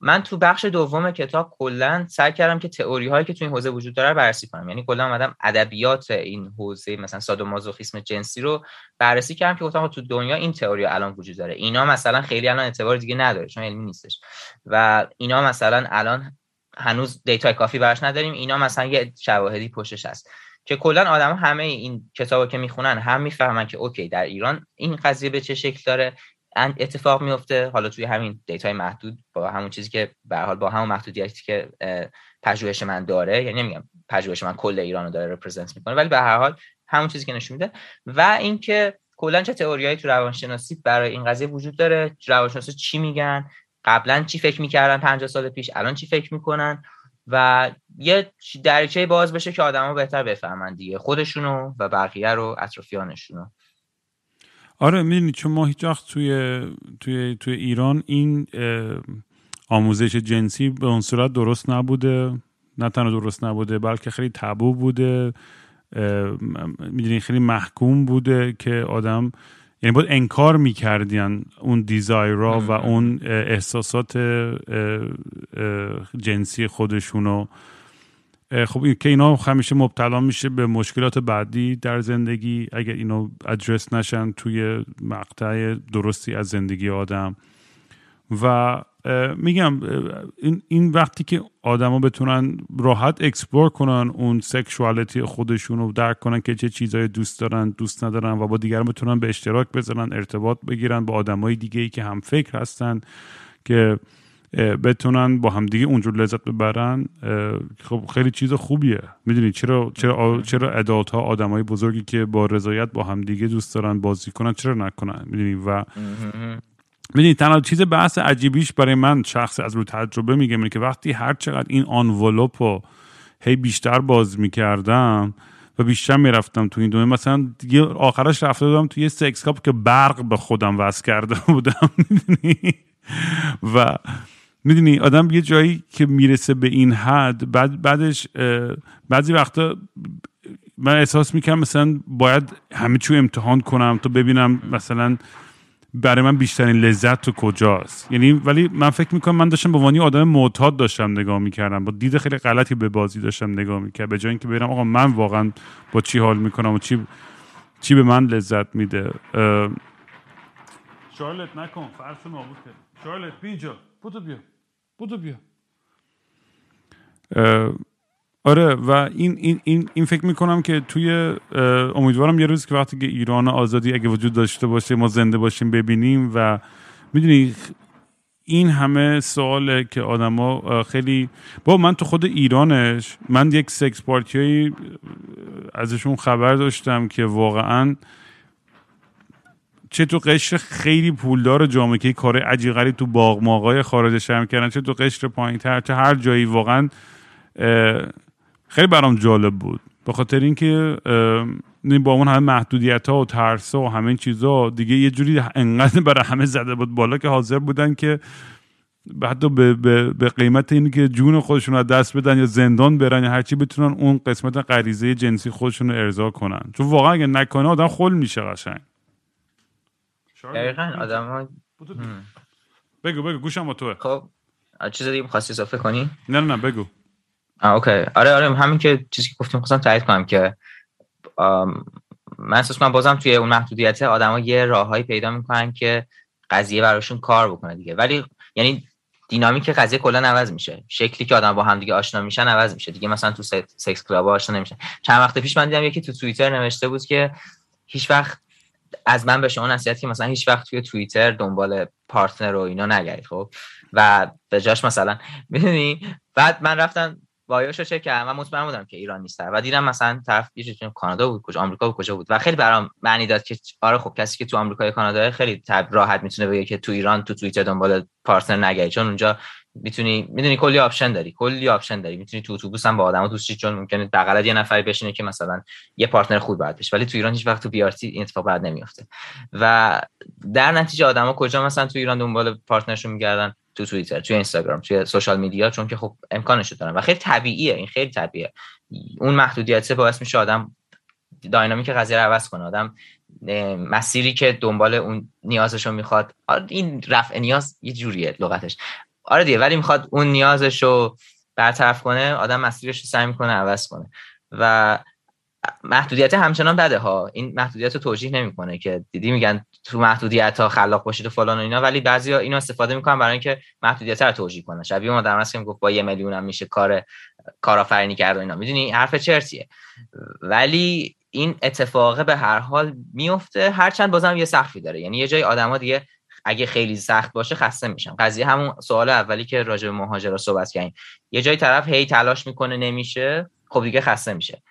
من تو بخش دوم کتاب کلا سعی کردم که تئوری هایی که تو این حوزه وجود داره بررسی کنم. یعنی کلا اومدم ادبیات این حوزه، مثلا سادومازوخیسم جنسی رو بررسی کردم که گفتم تو دنیا این تئوری الان وجود داره، اینا مثلا خیلی الان اعتبار دیگه نداره چون علمی نیستش و اینا مثلا الان هنوز دیتا کافی براش نداریم، اینا مثلا یه شواهدی پشتش هست. که کلان آدم همه این کتابا که میخونن هم میفهمن که اوکی در ایران این قضیه به چه شکل داره اتفاق میفته، حالا توی همین دیتای محدود با همون چیزی که به هر حال با همون محدودیتی که پژوهش من داره، یعنی نمیگم پژوهش من کل ایرانو داره رپرزنت میکنه، ولی به هر حال همون چیزی که نشون میده. و اینکه کلان چه تئوریایی تو روانشناسی برای این قضیه وجود داره، روانشناسا چی میگن، قبلا چی فکر میکردن 50 سال پیش، الان چی فکر میکنن و یه دریچه باز بشه که آدما بهتر بفهمن دیگه، خودشونو و بقیه رو، اطرافیانشونو. آره میدونی، چون ما هیچ وقت توی ایران این آموزش جنسی به اون صورت درست نبوده، نه تنها درست نبوده بلکه خیلی تابو بوده، میدونی خیلی محکوم بوده که آدم یعنی باید انکار میکردین اون دیزایرها و اون احساسات جنسی خودشونو. خب که اینا همیشه مبتلا میشه به مشکلات بعدی در زندگی اگر اینو ادرس نشن توی مقطع درستی از زندگی آدم. و میگم این وقتی که آدما بتونن راحت اکسپلور کنن اون سکشوالیتی خودشون رو، درک کنن که چه چیزایی دوست دارن، دوست ندارن و با دیگران بتونن به اشتراک بذارن، ارتباط بگیرن با آدمای دیگه‌ای که هم فکر هستن، که بتونن با همدیگه اونجور لذت ببرن. خب خیلی چیز خوبیه. میدونی چرا ادالت ها، آدمای بزرگی که با رضایت با همدیگه دوست دارن بازی کنن چرا نکنن؟ میدونی و میدونی تنها چیز بحث عجیبیش برای من شخص از رو تجربه میگم که وقتی هر چقدر این آنولوپو هی بیشتر باز میکردم و بیشتر میرفتم تو این دومین، مثلا دیگه آخرش رفته بودم تو یه سکس کاپ که برق به خودم وصل کرده بودم میدونی. و میدونی آدم یه جایی که میرسه به این حد بعدش بعضی وقتا من احساس میکنم مثلا باید همه چیو امتحان کنم تا ببینم مثلا برای من بیشترین لذت تو کجاست. یعنی ولی من فکر میکنم من داشتم به وانی آدم معتاد داشتم نگاه میکردم، با دید خیلی غلطی به بازی داشتم نگاه میکردم، به جای اینکه برم آقا من واقعا با چی حال میکنم و چی به من لذت میده. شارلت نکن فرسو نابود کرد. شارلت بینجا بودو بیا. آره و این فکر میکنم که توی امیدوارم یه روز که وقتی که ایران آزادی اگه وجود داشته باشه ما زنده باشیم ببینیم. و میدونی این همه سواله که آدما خیلی با من تو خود ایرانش، من یک سکس پارتیایی ازشون خبر داشتم که واقعاً چه تو قشر خیلی پولدار جامعه که کار عجیب غریب تو باغ ماغای خارج شهر می‌کردن، چه تو قشر پایین‌تر، چه هر جایی، واقعاً خیلی برام جالب بود به خاطر اینکه با اون همه محدودیت‌ها و ترس‌ها و همه چیزا دیگه یه جوری انقدر برای همه زده بود بالا که حاضر بودن که حتی به قیمت این که جون خودشون رو دست بدن یا زندان برن یا هرچی بتونن اون قسمت غریزه جنسی خودشون رو ارضا کنن، چون واقعا اگه نکنه آدم خل میشه قشنگ. دقیقاً آدم‌ها بگو گوشم با توه. خب چیز دیگه می‌خواستی اضافه کنی؟ نه بگو. اوکی آره همین که چیزی که گفتیم خواستم تایید کنم که من احساس می‌کنم بازم توی اون محدودیت آدم‌ها یه راههایی پیدا می‌کنن که قضیه براشون کار بکنه دیگه. ولی یعنی دینامیک قضیه کلا عوض میشه، شکلی که آدم با هم دیگه آشنا میشن عوض میشه دیگه. مثلا تو سکس کلاب‌ها آشنا نمیشن. چند وقت پیش من دیدم یکی تو توییتر نوشته بود که هیچ وقت از من به شما نصیحت که مثلا هیچ وقت توی توییتر دنبال پارتنر و اینا نگردید. خب و به جاش مثلا میدونی بعد من رفتم وایاشو چک کردم و مطمئن بودم که ایران نیست و دیدم مثلا طرف چون کانادا بود، کجا آمریکا بود، کجا بود و خیلی برام معنی داد که آره خب کسی که تو آمریکا یا کانادا خیلی راحت میتونه بگه که تو ایران تو توییتر دنبال پارتنر نگردید، چون اونجا میتونی میدونی کلی آپشن داری میتونی تو اتوبوس هم با آدما دوست شی، چون ممکنه بغلت یه نفری بشینه که مثلا یه پارتنر خوب باید بشه. ولی تو ایران هیچ وقت تو بی آر تی این اتفاق بعد نمیفته و در نتیجه آدما کجا مثلا تو ایران دنبال پارتنرشون میگردن؟ تو توییتر، تو اینستاگرام، تو سوشال میدیا، چون که خب امکانش دارن و خیلی طبیعیه. این خیلی طبیعیه. اون محدودیت باعث میشه آدم داینامیک قضیه رو عوض کنه، آدم مسیری که دنبال اون نیازشو میخواد، این رفع نیاز یه جوریه لغتش، آره دیگه، ولی میخواد اون نیازشو برطرف کنه، آدم مسیرش رو سعی میکنه عوض کنه و محدودیت همچنان بده ها. این محدودیت رو توجیه نمیکنه که دیدی میگن تو محدودیت ها خلاق باشید و فلان و اینا، ولی بعضیا اینو استفاده میکنن برای اینکه محدودیت رو توجیه کنن. شبیه ما درماست که میگفت با 1 میلیون هم میشه کارآفرینی کرد و اینا، میدونی حرف چرتیه. ولی این اتفاقه به هر حال میفته، هرچند بازم یه سقفی داره. یعنی یه جای آدما دیگه اگه خیلی سخت باشه خسته میشم. قضیه همون سوال اولی که راجع به مهاجرا صحبت کردیم، یه جای طرف هی تلاش میکنه نمیشه، خب دیگه خسته میشه.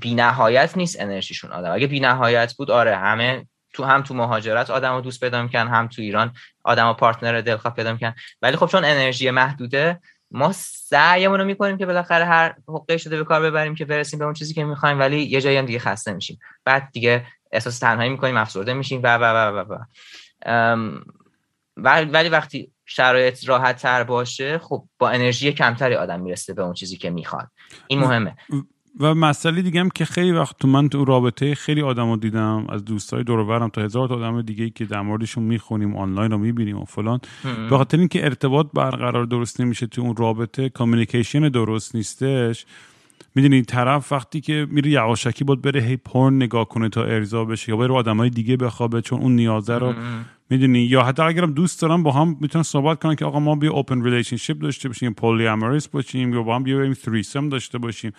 بی نهایت نیست انرژیشون آدم. اگه بی نهایت بود آره همه تو هم تو مهاجرت آدمو دوست پیدا میکنن، هم تو ایران آدمو پارتنر دلخواه پیدا میکنن. ولی خب چون انرژی محدوده ما سعیمون رو میکنیم که بالاخره هر حقی شده به کار ببریم که برسیم به اون چیزی که میخوایم، ولی یه جایی هم دیگه خسته میشیم، بعد دیگه احساس تنهایی میکنیم، افسرده میشیم ولی وقتی شرایط راحت تر باشه خب با انرژی کمتری آدم میرسه به اون چیزی که میخواد. این مهمه. و مسئله دیگه هم که خیلی وقت تو من تو رابطه خیلی آدمو دیدم، از دوستای دور و برم تا هزار تا آدم دیگه که در موردشون میخونیم، آنلاین رو میبینیم و فلان، به خاطر اینکه ارتباط برقرار درست نمیشه تو اون رابطه، کامیکیشن درست نیستش. میدونی طرف وقتی که میره یواشکی باید بره هی پورن نگاه کنه تا ارضا بشه یا بره آدمای دیگه بخوابه چون اون نیازه رو میدونی، یا حتی اگرم دوست دارن با هم میتونن صحبت کنن که آقا ما بیا اوپن ریلیشنشیپ داشته باشیم، پولی اموریس باشیم، یا با هم بیا تریسم داشته باشیم.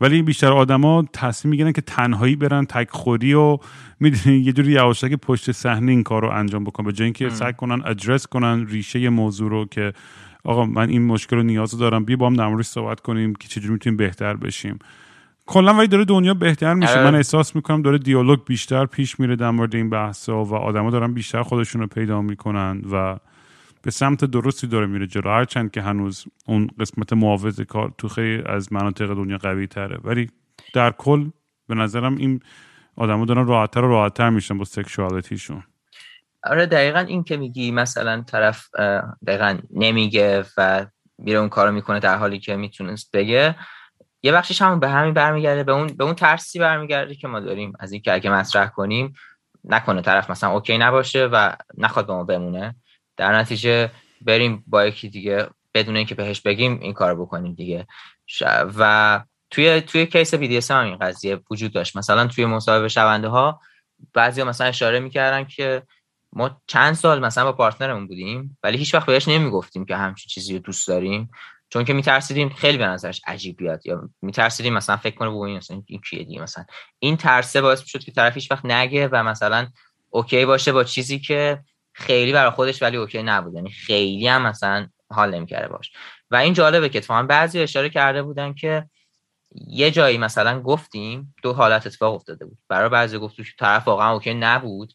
ولی بیشتر آدما تصمیم میگیرن که تنهایی برن تک خوری و میدونی یه جوری یواشکی پشت صحنه این کارو انجام بکنن، به جای اینکه سعی کنن ادرس کنن ریشه موضوع رو که آقا من این مشکل رو نیاز دارم، بیا با هم در موردش صحبت کنیم که چجوری میتونیم بهتر بشیم. کلا ولی داره دنیا بهتر میشه. من احساس میکنم داره دیالوگ بیشتر پیش میره در مورد این بحثا و آدما دارن بیشتر خودشون رو پیدا میکنن و به سمت درستی داره میره جلو، هرچند که هنوز اون قسمت محافظ کار تو خیلی از مناطق دنیا قوی تره، ولی در کل به نظرم این آدما دارن راحت‌تر و راحت‌تر میشن با سکشوالتیشون. آره دقیقاً این که میگی مثلا طرف دقیقاً نمیگه و میره اون کارو میکنه در حالی که میتونست بگه، یه بخشش هم به همین برمیگرده، به اون ترسی برمیگرده که ما داریم از این که اگه مطرح کنیم نکنه طرف مثلا اوکی نباشه و نخواد با ما بمونه، در نتیجه بریم با یکی دیگه بدون اینکه بهش بگیم این کارو بکنیم دیگه. و توی کیس BDSM هم این قضیه وجود داشت. مثلا توی مصاحبه شونده ها بعضیا مثلا اشاره میکردن که ما چند سال مثلا با پارتنرمون بودیم ولی هیچ وقت بهش نمیگفتیم که همچین چیزی رو دوست داریم، چون که میترسیدیم خیلی به نظرش عجیب بیاد یا میترسیدیم مثلا فکر کنه بو این مثلا این کیه دیگه. مثلا این ترسه باعث میشد که طرف هیچ وقت نگه و مثلا اوکی باشه با چیزی که خیلی برای خودش ولی اوکی نبود، یعنی خیلی هم مثلا حال نمی‌کره باش. و این جالبه که اتفاقا بعضی اشاره کرده بودن که یه جایی مثلا گفتیم دو حالت اتفاق افتاده بود، برای بعضی گفتو طرف واقعا اوکی نبود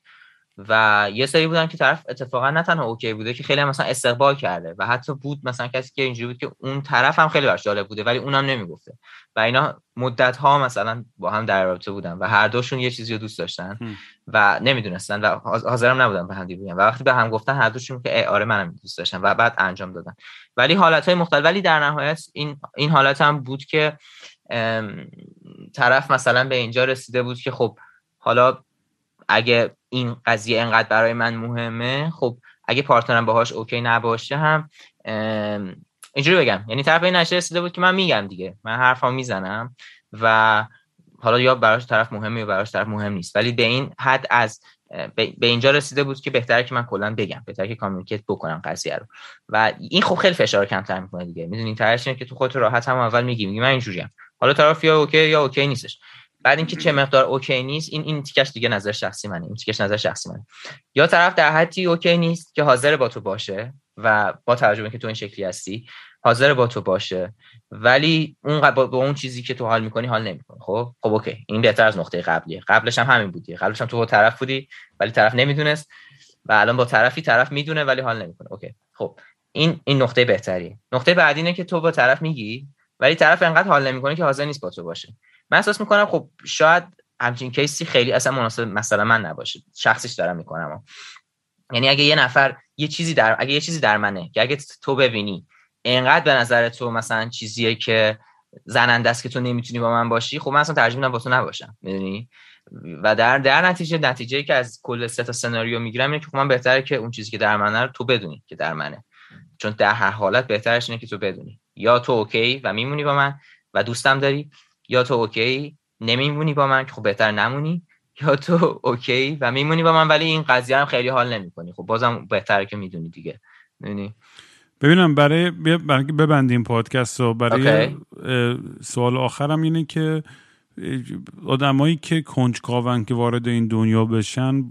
و یه سری بودن که طرف اتفاقا نه تنها اوکی بوده که خیلی هم مثلا استقبال کرده و حتی بود مثلا کسی که اینجوری بود که اون طرف هم خیلی براش جالب بوده ولی اونم نمیگفته و اینا مدت ها مثلا با هم در رابطه بودن و هر دوشون یه چیزی رو دوست داشتن و نمیدونستن و حاضرم نبودن به هم بگن و وقتی به هم گفتن هر دوشون که آره منم دوست داشتم و بعد انجام دادن، ولی حالت‌های مختلف. ولی در نهایت این حالت هم بود که طرف مثلا به اینجا رسیده بود که خب حالا اگه این قضیه انقدر برای من مهمه، خب اگه پارتنرم باهاش اوکی نباشه هم اینجوری بگم، یعنی طرف این نشه رسیده بود که من میگم دیگه، من حرفا میزنم و حالا یا براش طرف مهمه یا براش طرف مهم نیست، ولی به این حد از به اینجا رسیده بود که بهتره که من کلا بگم، بهتره که کامیونیکیت بکنم قضیه رو. و این خب خیلی فشار کمتر میکنه دیگه، میدونی طرفش اینه که تو خودت راحت هم اول میگی من اینجوریم، حالا طرف یا اوکی یا اوکی نیستش. بعد اینکه چه مقدار اوکی نیست این تیکش دیگه نظر شخصی منه، این تیکش نظر شخصی منه. یا طرف در حدی اوکی نیست که حاضر با تو باشه و با توجه به اینکه تو این شکلی هستی حاضر با تو باشه ولی اون با اون چیزی که تو حال میکنی حال نمیکنه. خب اوکی، این بهتر از نقطه قبلیه. قبلش هم همین بودی، قبلش هم تو با طرف بودی ولی طرف نمیدونست و الان با طرفی، طرف میدونه ولی حال نمیکنه. اوکی، خب این نقطه بهتریه. نقطه بعدی اینه که تو با طرف میگی ولی طرف انقدر حال نمیکنه که حاضر نیست با تو باشه. من احساس میکنم خب شاید همچین کیسی خیلی اصلا مناسب مثلا من نباشه، شخصیش دارم میکنم. یعنی اگه یه نفر اگه یه چیزی در منه که اگه تو ببینی اینقدر به نظر تو مثلا چیزیه که زننده است که تو نمیتونی با من باشی، خب من اصلا ترجیح میدم با تو نباشم، میدونی. و در نتیجه‌ای که از کل سه تا سناریو میگیرم اینه که خب من بهتره که اون چیزی که در منه رو تو بدونی که در منه، چون در هر حالت بهترش اینه که تو بدونی یا تو اوکی و میمونی با من و دوستم داری، یا تو اوکی نمیمونی با من که خب بهتر نمونی، یا تو اوکی و میمونی با من ولی این قضیه هم خیلی حال نمی‌کنی، خب بازم بهتره که میدونی دیگه. می‌دونی؟ ببینم برای ببندیم پادکست رو، برای سوال آخرم اینه که آدمایی که کنجکاون که وارد این دنیا بشن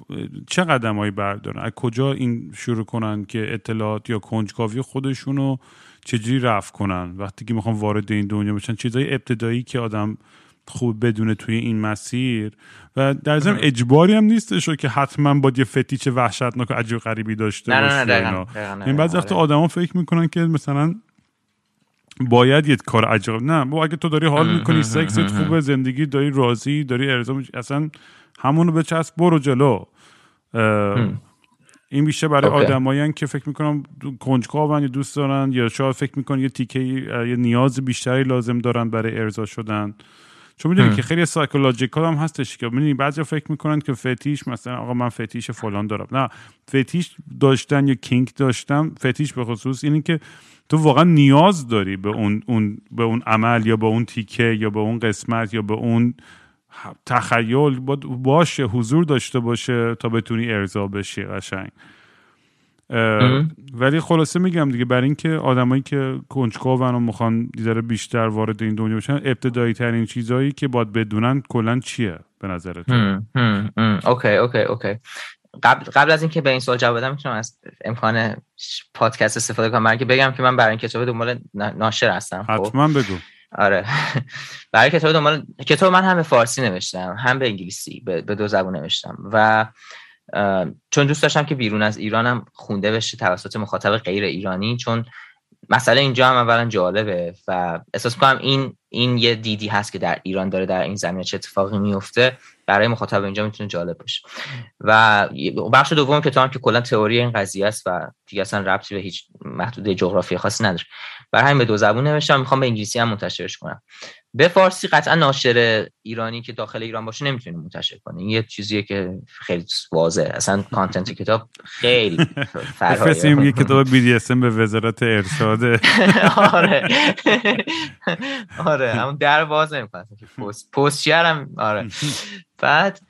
چه قدمایی بردارن؟ از کجا این شروع کنن که اطلاعات یا کنجکاوی خودشونو چجوری رفع کنن وقتی که میخوان وارد این دنیا بشن؟ چیزای ابتدایی که آدم خوب بدونه توی این مسیر، و در ضمن اجباری هم نیستش که حتما با یه فتیش وحشتناک و عجیب غریبی داشته باشه. این بعضی وقت آدما فکر میکنن که مثلا باید یه کار عجیب، نه با اگه تو داری حال میکنی، سکست خوبه، زندگی داری، راضی داری، اصلا همونو بچسب برو جلو. این بیشتر برای آدمایین که فکر میکنم کنجکاون یا دوست دارن یا شاید فکر میکنن یه تیکه یه نیاز بیشتری لازم دارن برای ارضا شدن، چون میدونی که خیلی سایکولوژیکال هم هستش که میدونی بعضی فکر میکنن که فتیش مثلا آقا من فتیش فلان دارم، نه فتیش داشتن یا کینگ داشتن، فتیش به خصوص اینی که تو واقعا نیاز داری به اون عمل یا به اون تیکه یا به اون قسمت یا به اون تخیل باشه، حضور داشته باشه تا بتونی ارضا بشی قشنگ. ولی خلاصه میگم دیگه، برای اینکه آدمایی که کنجکاون و میخوان دیداره بیشتر وارد این دنیا بشن، ابتدایی ترین چیزایی که باید بدونن کلا چیه به نظرت؟ اوکی قبل از اینکه به این سوال جواب بدم میتونم از امکان پادکست استفاده کنم. برای که بگم که من برای این کتاب دنبال ناشر هستم. حتما بگو. آره. برای کتاب دنبال کتاب من هم به فارسی نوشتم هم به انگلیسی، به دو زبان نوشتم و چون دوست داشتم که بیرون از ایرانم خونده بشه توسط مخاطب غیر ایرانی، چون مسئله اینجا هم اولا جالبه و احساس می‌کنم این یه دیدی هست که در ایران داره در این زمینه چه اتفاقی میفته، برای مخاطب اینجا میتونه جالب باشه. و بخش دوم کتابم که کلا تئوری این قضیه است و دیگه اصلا ربطی به هیچ محدوده جغرافیایی خاصی نداره، برای همین به دو زبون نوشتم. میخوام به انگلیسی هم منتشرش کنم. به فارسی قطعا ناشر ایرانی که داخل ایران باشه نمیتونه منتشر کنه، این یه چیزیه که خیلی واضحه. اصلا کانتنت کتاب خیلی فرهایه. فسیم یه کتاب BDSM به وزارت ارشاد. آره آره، همون در باز نمی‌کنه که پستچرم. آره، بعد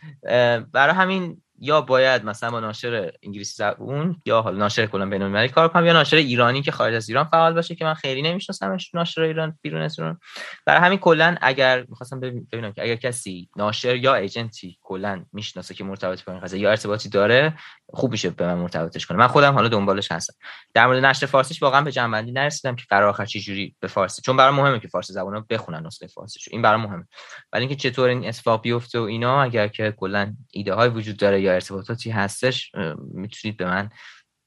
برای همین یا باید مثلا با ناشر انگلیسی زبون یا حالا ناشر کلا بین‌المللی کار کنم یا ناشر ایرانی که خارج از ایران فعال باشه که من خیلی نمی‌شناسمش، ناشر ایران بیرون از ایران. برای همین کلا اگر می‌خواستم ببینم که اگر کسی ناشر یا ایجنتی کلا میشناسه که مرتبط با این قضیه یا ارتباطی داره، خوب میشه به من مرتبطش کنه. من خودم حالا دنبالش هستم. در مورد نشر فارسیش واقعا به جنبندی نرسیدم که قرار آخر چه جوری به فارسی، چون برام مهمه که فارسی زبونا بخونن نسخه فارسیشو، این برام مهمه. ولی اینکه چطور این اتفاق بیفته و اینا، اگر که کلا ایده‌های وجود داره یا ارتباطاتی هستش، میتونید به من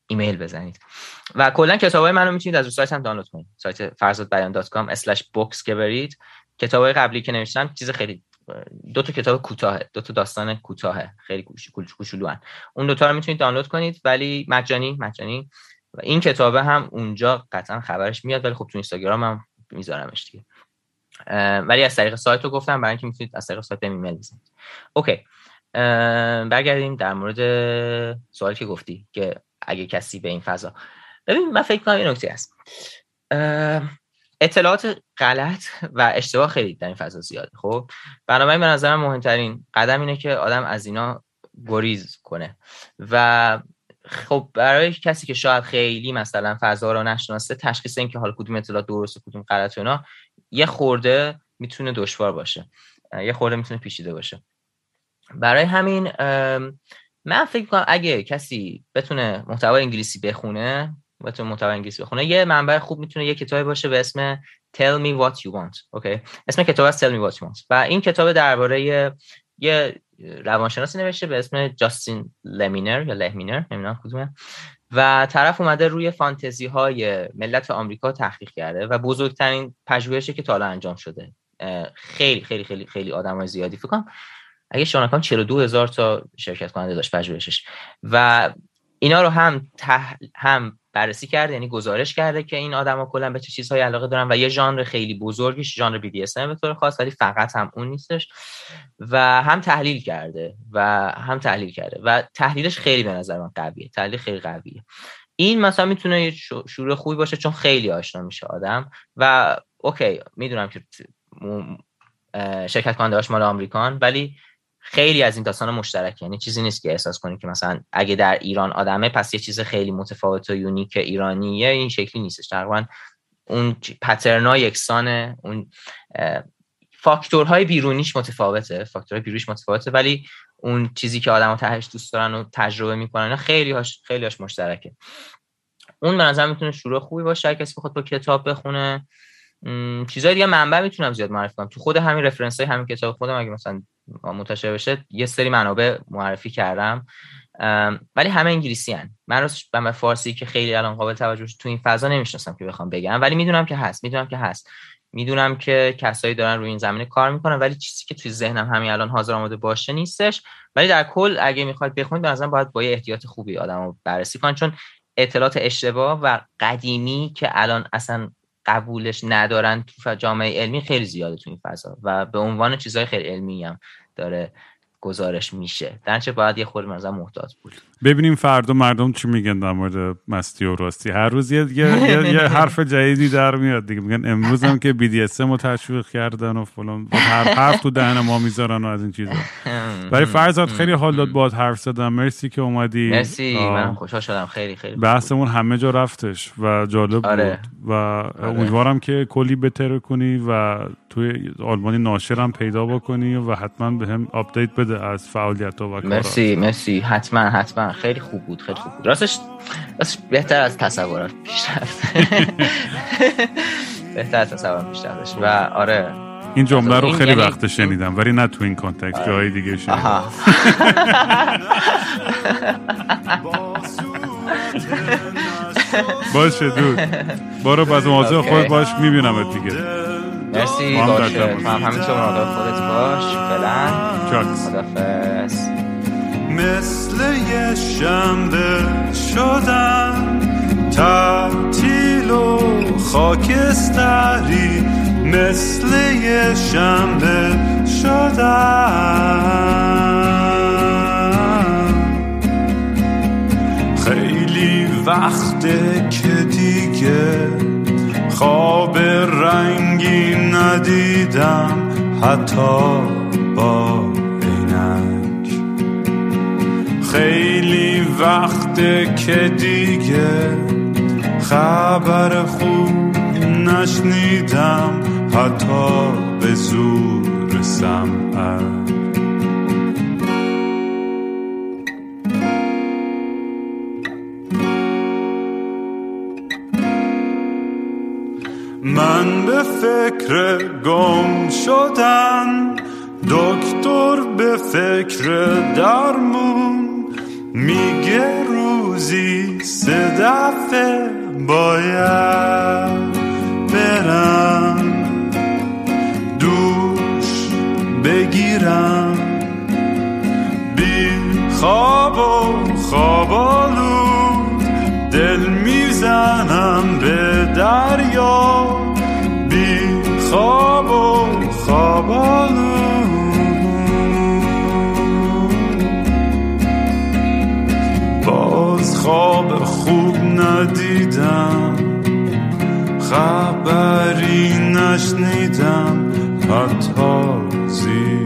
ایمیل بزنید. و کلا کتابای منو میتونید از سایت هم دانلود کنید، سایت farzadbiyan.com/books که برید. کتابای قبلی که نوشتم چیز خیلی، دو تا کتاب کوتاهه، دو تا داستان کوتاهه خیلی کوچولوان، اون دو تا رو میتونید دانلود کنید ولی مجانی. و این کتابه هم اونجا قطعا خبرش میاد، ولی خب تو اینستاگرام هم میذارمش دیگه، ولی از طریق سایت رو گفتم برای اینکه میتونید از طریق سایت به ایمیل بزنید. اوکی، برگردیم در مورد سوالی که گفتی که اگه کسی به این فضا، ببین من فکر کنم این نکته است، اطلاعات غلط و اشتباه خیلی در این فضا زیاده. خب بنابراین به نظرم مهمترین قدم اینه که آدم از اینا گریز کنه. و خب برای کسی که شاید خیلی مثلا فضا رو نشناسه، تشخیص این که حالا کدوم اطلاعات درست و کدوم غلط و اینا یه خورده میتونه دشوار باشه، یه خورده میتونه پیچیده باشه. برای همین من فکر می‌کنم اگه کسی بتونه محتوای انگلیسی بخونه، یه منبع خوب میتونه یه کتابی باشه به اسم Tell Me What You Want. اوکی، اسم کتاب است Tell Me What You Want و این کتاب درباره یه روانشناسی نوشته به اسم جاستین لمینر یا لهمینر، نمیدونم کدومه، و طرف اومده روی فانتزی های ملت آمریکا تحقیق کرده و بزرگترین پژوهشی که تا حالا انجام شده. خیلی خیلی خیلی خیلی آدمای زیادی، فکر کنم اگه شانکام 42,000 تا شرکت کننده داشت پژوهشش و اینا رو هم بررسی کرده، یعنی گزارش کرده که این آدما کلا به چه چیزهای علاقه دارن و یه ژانر خیلی بزرگیش ژانر BDSM به طور خاص، ولی فقط هم اون نیستش، و هم تحلیل کرده و تحلیلش خیلی به نظر من قویه، تحلیل خیلی قویه. این مثلا میتونه یه شروع خوبی باشه چون خیلی آشنا میشه آدم و اوکی میدونم که شرکت کننده هاش مال آمریکان، ولی خیلی از این داستانا مشترک، یعنی چیزی نیست که احساس کنی که مثلا اگه در ایران آدمه پس یه چیز خیلی متفاوت و یونیک ایرانیه، این شکلی نیستش. تقریبا اون پترنا یکسانه، اون فاکتورهای بیرونیش متفاوته، ولی اون چیزی که آدما تهش دوست دارن و تجربه میکنن خیلی‌هاش مشترکه. اون به نظر میتونه شروع خوبی باشه اگه کسی بخواد با کتاب بخونه. چیزای دیگه منبع میتونم زیاد معرفی کنم، تو خود همین رفرنس‌های همین کتاب خودم اگه مثلا منتشر بشه یه سری منابع معرفی کردم، ولی همه انگلیسی هن. من راستش به فارسی که خیلی الان قابل توجه تو این فضا نمیشناسم که بخوام بگم، ولی میدونم که هست، میدونم که کسایی دارن روی این زمینه کار میکنن، ولی چیزی که توی ذهنم همین الان حاضر آماده باشه نیستش. ولی در کل اگه میخواید بخونید مثلا باید با احتیاط خوبی آدمو بررسی کن، چون اطلاعات اشتباه و قدیمی که الان اصلا قبولش ندارن تو جامعه علمی خیلی زیاده تو این فضا و به عنوان چیزهای خیلی علمی هم داره گزارش میشه، در چه باید یه خورده مثلا محتاط بود. ببینیم فردا مردم چی میگن در مورد مستی و راستی. هر روز یه حرف جدیدی در میاد دیگه، میگن امروز هم که BDSM رو تشویق کردن و فلان، هر حرف تو دهن ما میذارن و از این چیزا. برای فرزاد خیلی حال داد باهات حرف زدم، مرسی که اومدی. مرسی، من خوشحال شدم، خیلی خیلی بحثمون همه جا رفتش و جالب آره. بود و امیدوارم که کلی بهتر کنی و توی آلمانی ناشرم پیدا بکنی و حتما بهم آپدیت بده شده از فعالیت و کارات. مرسی حتما خیلی خوب بود. راستش بهتر از تصورات پیش رفت و آره این جمله رو خیلی وقت شنیدم ولی نه تو این کانتکست، جای دیگه شنیدم. باشه دود بارو باز موضوع خود باش میبینمت دیگه. مرسی باشه تو هم همینطور مراقب خودت باش. فعلا چاکس خدافظ. مثل یه شنبه شدم تعطیل و خاکستری، مثل یه شنبه شدم خیلی وقته که دیگه خواب رنگی ندیدم حتی با عینک، خیلی وقته که دیگه خبر خوب نشنیدم حتی به زور سمعک. من به فکر گم شدن، دکتر به فکر درمون، میگه روزی 3 دفعه باید برم دوش بگیرم، بی خواب و خوابالود دل میزنم به دریا، بی خواب و خوابالود باز خواب خوب ندیدم خبری نشنیدم حتی زیر